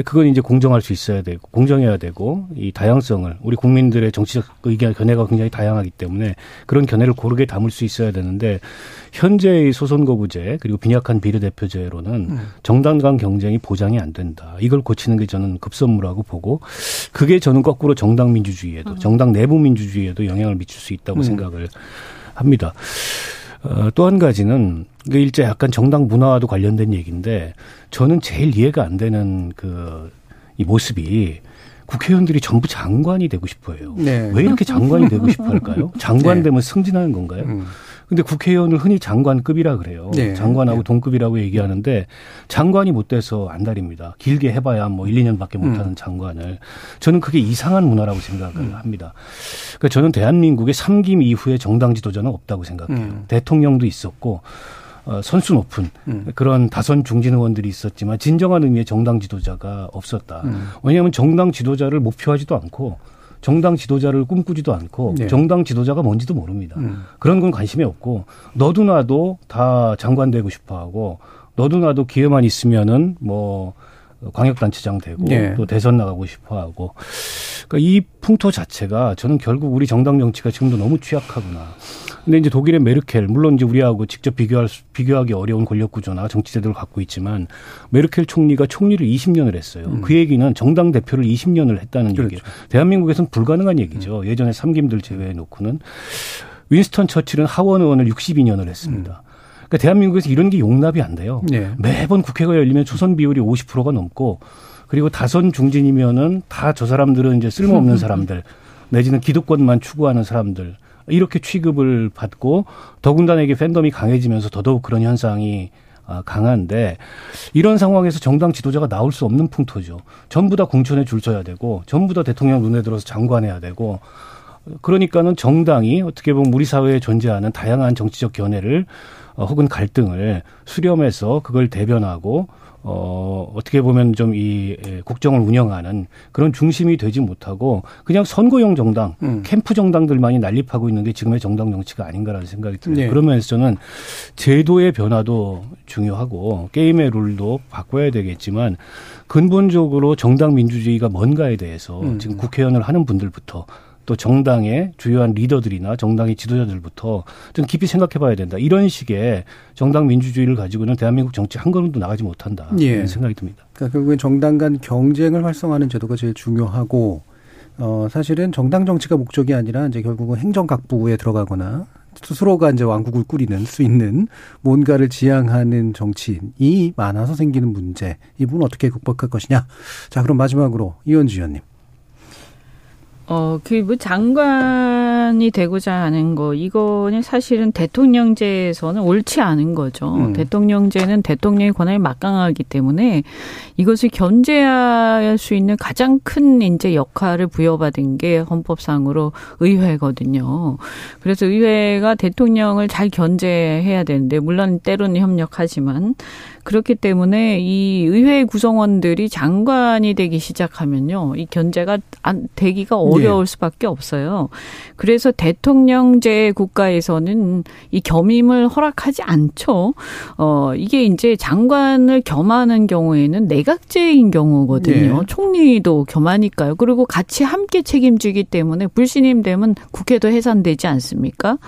그건 이제 공정할 수 있어야 되고 공정해야 되고 이 다양성을 우리 국민들의 정치적 의견 견해가 굉장히 다양하기 때문에 그런 견해를 고르게 담을 수 있어야 되는데 현재의 소선거구제 그리고 빈약한 비례대표제로는 정당 간 경쟁이 보장이 안 된다. 이걸 고치는 게 저는 급선무라고 보고 그게 저는 거꾸로 정당 민주주의에도 정당 내부 민주주의에도 영향을 미칠 수 있다고 음. 생각을 합니다. 어, 또 한 가지는 일제 약간 정당 문화와도 관련된 얘기인데 저는 제일 이해가 안 되는 그 이 모습이 국회의원들이 전부 장관이 되고 싶어요. 네. 왜 이렇게 장관이 되고 싶어 할까요? 장관 네. 되면 승진하는 건가요? 음. 근데 국회의원을 흔히 장관급이라 그래요. 네. 장관하고 네. 동급이라고 얘기하는데 장관이 못 돼서 안달입니다. 길게 해봐야 뭐 일, 이 년밖에 못하는 음. 장관을. 저는 그게 이상한 문화라고 생각을 음. 합니다. 그러니까 저는 대한민국의 삼김 이후에 정당 지도자는 없다고 생각해요. 음. 대통령도 있었고 선수 높은 음. 그런 다선 중진 의원들이 있었지만 진정한 의미의 정당 지도자가 없었다. 음. 왜냐하면 정당 지도자를 목표하지도 않고 정당 지도자를 꿈꾸지도 않고 네. 정당 지도자가 뭔지도 모릅니다. 음. 그런 건 관심이 없고 너도 나도 다 장관 되고 싶어하고 너도 나도 기회만 있으면은 뭐 광역단체장 되고 네. 또 대선 나가고 싶어하고 그러니까 이 풍토 자체가 저는 결국 우리 정당 정치가 지금도 너무 취약하구나. 근데 이제 독일의 메르켈 물론 이제 우리하고 직접 비교할 비교하기 어려운 권력 구조나 정치 제도를 갖고 있지만 메르켈 총리가 총리를 이십 년을 했어요. 음. 그 얘기는 정당 대표를 이십 년을 했다는 그렇죠. 얘기예요. 대한민국에서는 불가능한 얘기죠. 음. 예전에 삼김들 제외해 놓고는 윈스턴 처칠은 하원 의원을 육십이 년을 했습니다. 음. 그러니까 대한민국에서 이런 게 용납이 안 돼요. 네. 매번 국회가 열리면 초선 비율이 오십 퍼센트가 넘고 그리고 다선 중진이면은 다 저 사람들은 이제 쓸모없는 사람들 내지는 기득권만 추구하는 사람들. 이렇게 취급을 받고 더군다나 이게 팬덤이 강해지면서 더더욱 그런 현상이 강한데 이런 상황에서 정당 지도자가 나올 수 없는 풍토죠. 전부 다 공천에 줄 서야 되고 전부 다 대통령 눈에 들어서 장관해야 되고 그러니까는 정당이 어떻게 보면 우리 사회에 존재하는 다양한 정치적 견해를 혹은 갈등을 수렴해서 그걸 대변하고 어, 어떻게 보면 좀 이 국정을 운영하는 그런 중심이 되지 못하고 그냥 선거용 정당, 음. 캠프 정당들만이 난립하고 있는 게 지금의 정당 정치가 아닌가라는 생각이 들어요. 네. 그러면서 저는 제도의 변화도 중요하고 게임의 룰도 바꿔야 되겠지만 근본적으로 정당 민주주의가 뭔가에 대해서 음. 지금 국회의원을 하는 분들부터 또 정당의 주요한 리더들이나 정당의 지도자들부터 좀 깊이 생각해 봐야 된다. 이런 식의 정당 민주주의를 가지고는 대한민국 정치 한 걸음도 나가지 못한다. 예. 이런 생각이 듭니다. 그러니까 결국엔 정당 간 경쟁을 활성화하는 제도가 제일 중요하고 어, 사실은 정당 정치가 목적이 아니라 이제 결국은 행정각부에 들어가거나 스스로가 이제 왕국을 꾸리는 수 있는 뭔가를 지향하는 정치인이 많아서 생기는 문제. 이 부분 어떻게 극복할 것이냐. 자, 그럼 마지막으로 이현주 의원님. 어, 그, 뭐, 장관이 되고자 하는 거, 이거는 사실은 대통령제에서는 옳지 않은 거죠. 음. 대통령제는 대통령의 권한이 막강하기 때문에 이것을 견제할 수 있는 가장 큰 이제 역할을 부여받은 게 헌법상으로 의회거든요. 그래서 의회가 대통령을 잘 견제해야 되는데, 물론 때로는 협력하지만, 그렇기 때문에 이 의회 구성원들이 장관이 되기 시작하면요, 이 견제가 되기가 어려워요. 어려울 네. 수밖에 없어요. 그래서 대통령제 국가에서는 이 겸임을 허락하지 않죠. 어, 이게 이제 장관을 겸하는 경우에는 내각제인 경우거든요. 네. 총리도 겸하니까요. 그리고 같이 함께 책임지기 때문에 불신임되면 국회도 해산되지 않습니까?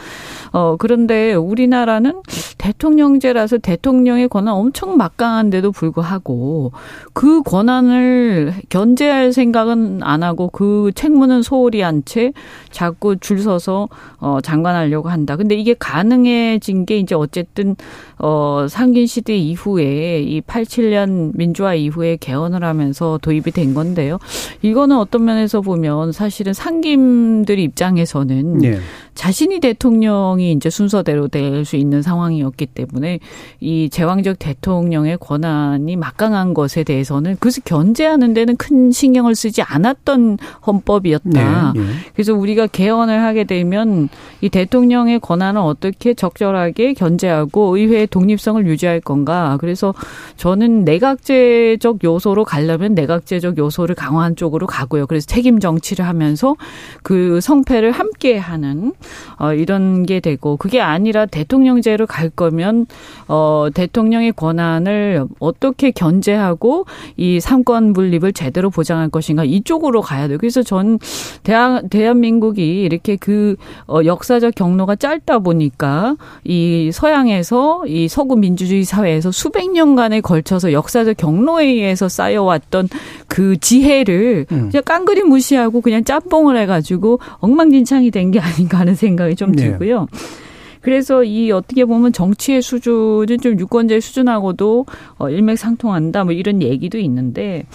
어, 그런데 우리나라는 대통령제라서 대통령의 권한 엄청 막강한데도 불구하고 그 권한을 견제할 생각은 안 하고 그 책무는 소홀히 한 채 자꾸 줄 줄 서서 어, 장관하려고 한다. 근데 이게 가능해진 게 이제 어쨌든 어, 상긴 시대 이후에 이 팔십칠 년 민주화 이후에 개헌을 하면서 도입이 된 건데요. 이거는 어떤 면에서 보면 사실은 상김들의 입장에서는 네. 자신이 대통령이 이제 순서대로 될 수 있는 상황이었기 때문에 이 제왕적 대통령의 권한이 막강한 것에 대해서는 그래서 견제하는 데는 큰 신경을 쓰지 않았던 헌법이었다. 네, 네. 그래서 우리가 개헌을 하게 되면 이 대통령의 권한을 어떻게 적절하게 견제하고 의회의 독립성을 유지할 건가. 그래서 저는 내각제적 요소로 가려면 내각제적 요소를 강화한 쪽으로 가고요. 그래서 책임 정치를 하면서 그 성패를 함께하는 어, 이런 게 되고 그게 아니라 대통령제로 갈 거면 어, 대통령의 권한을 어떻게 견제하고 이 삼권 분립을 제대로 보장할 것인가 이쪽으로 가야 돼요. 그래서 전 대한, 대한민국이 이렇게 그 어, 역사적 경로가 짧다 보니까 이 서양에서 이 서구 민주주의 사회에서 수백 년간에 걸쳐서 역사적 경로에 의해서 쌓여왔던 그 지혜를 음. 그냥 깡그리 무시하고 그냥 짬뽕을 해가지고 엉망진창이 된 게 아닌가 하는 생각이 좀 들고요. 네. 그래서 이 어떻게 보면 정치의 수준은 좀 유권자의 수준하고도 일맥상통한다 뭐 이런 얘기도 있는데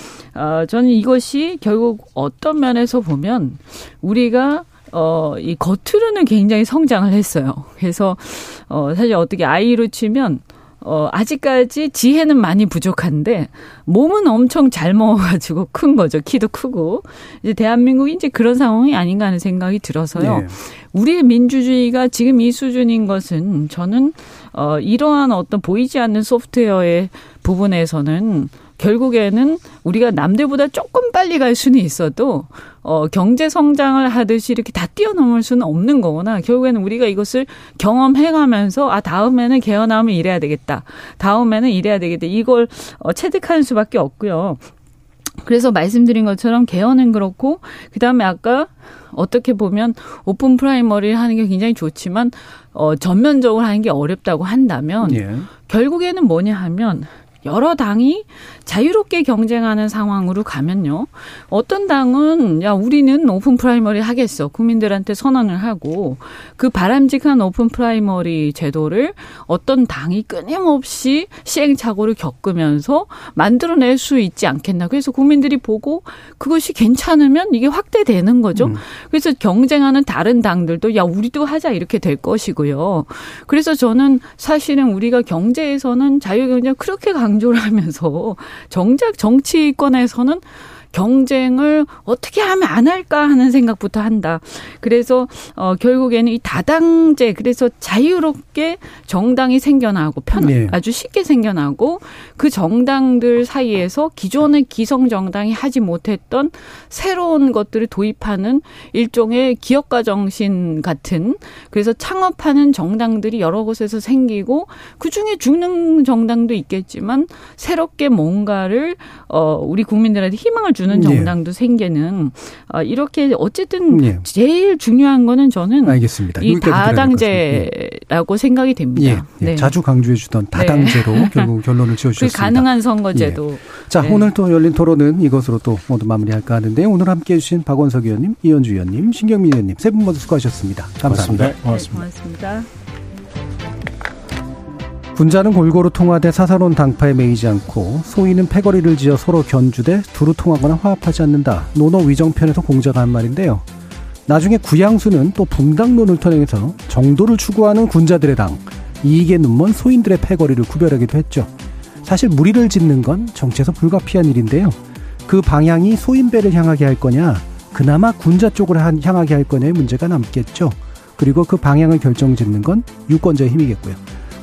저는 이것이 결국 어떤 면에서 보면 우리가 어, 이 겉으로는 굉장히 성장을 했어요. 그래서 어, 사실 어떻게 아이로 치면 어, 아직까지 지혜는 많이 부족한데 몸은 엄청 잘 먹어가지고 큰 거죠. 키도 크고. 이제 대한민국이 이제 그런 상황이 아닌가 하는 생각이 들어서요. 네. 우리의 민주주의가 지금 이 수준인 것은 저는 어, 이러한 어떤 보이지 않는 소프트웨어의 부분에서는 결국에는 우리가 남들보다 조금 빨리 갈 수는 있어도 어, 경제 성장을 하듯이 이렇게 다 뛰어넘을 수는 없는 거구나. 결국에는 우리가 이것을 경험해가면서 아 다음에는 개헌하면 이래야 되겠다. 다음에는 이래야 되겠다. 이걸 어, 체득하는 수밖에 없고요. 그래서 말씀드린 것처럼 개헌은 그렇고 그다음에 아까 어떻게 보면 오픈 프라이머리를 하는 게 굉장히 좋지만 어, 전면적으로 하는 게 어렵다고 한다면 예. 결국에는 뭐냐 하면 여러 당이 자유롭게 경쟁하는 상황으로 가면요. 어떤 당은 야 우리는 오픈 프라이머리 하겠어. 국민들한테 선언을 하고 그 바람직한 오픈 프라이머리 제도를 어떤 당이 끊임없이 시행착오를 겪으면서 만들어낼 수 있지 않겠나. 그래서 국민들이 보고 그것이 괜찮으면 이게 확대되는 거죠. 음. 그래서 경쟁하는 다른 당들도 야 우리도 하자 이렇게 될 것이고요. 그래서 저는 사실은 우리가 경제에서는 자유경쟁 그렇게 강 강조를 하면서 정작 정치권에서는 경쟁을 어떻게 하면 안 할까 하는 생각부터 한다. 그래서 어, 결국에는 이 다당제 그래서 자유롭게 정당이 생겨나고 편, 네. 아주 쉽게 생겨나고 그 정당들 사이에서 기존의 기성 정당이 하지 못했던 새로운 것들을 도입하는 일종의 기업가 정신 같은 그래서 창업하는 정당들이 여러 곳에서 생기고 그중에 죽는 정당도 있겠지만 새롭게 뭔가를 어, 우리 국민들한테 희망을 주는 는 정당도 예. 생기는 이렇게 어쨌든 예. 제일 중요한 거는 저는 알겠습니다. 이 다당제라고 예. 생각이 됩니다. 예. 예. 네. 자주 강조해 주던 다당제로 네. 결국 결론을 지어주셨습니다. 가능한 선거제도. 예. 자 네. 오늘 또 열린 토론은 이것으로 또 모두 마무리할까 하는데 오늘 함께해 주신 박원석 의원님, 이현주 의원님, 신경민 의원님 세 분 모두 수고하셨습니다. 감사합니다. 고맙습니다. 네, 고맙습니다. 군자는 골고루 통하되 사사로운 당파에 매이지 않고 소인은 패거리를 지어 서로 견주되 두루 통하거나 화합하지 않는다. 논어 위정편에서 공자가 한 말인데요. 나중에 구양수는 또 붕당론을 통해서 정도를 추구하는 군자들의 당, 이익에 눈먼 소인들의 패거리를 구별하기도 했죠. 사실 무리를 짓는 건 정치에서 불가피한 일인데요. 그 방향이 소인배를 향하게 할 거냐, 그나마 군자 쪽을 향하게 할 거냐의 문제가 남겠죠. 그리고 그 방향을 결정짓는 건 유권자의 힘이겠고요.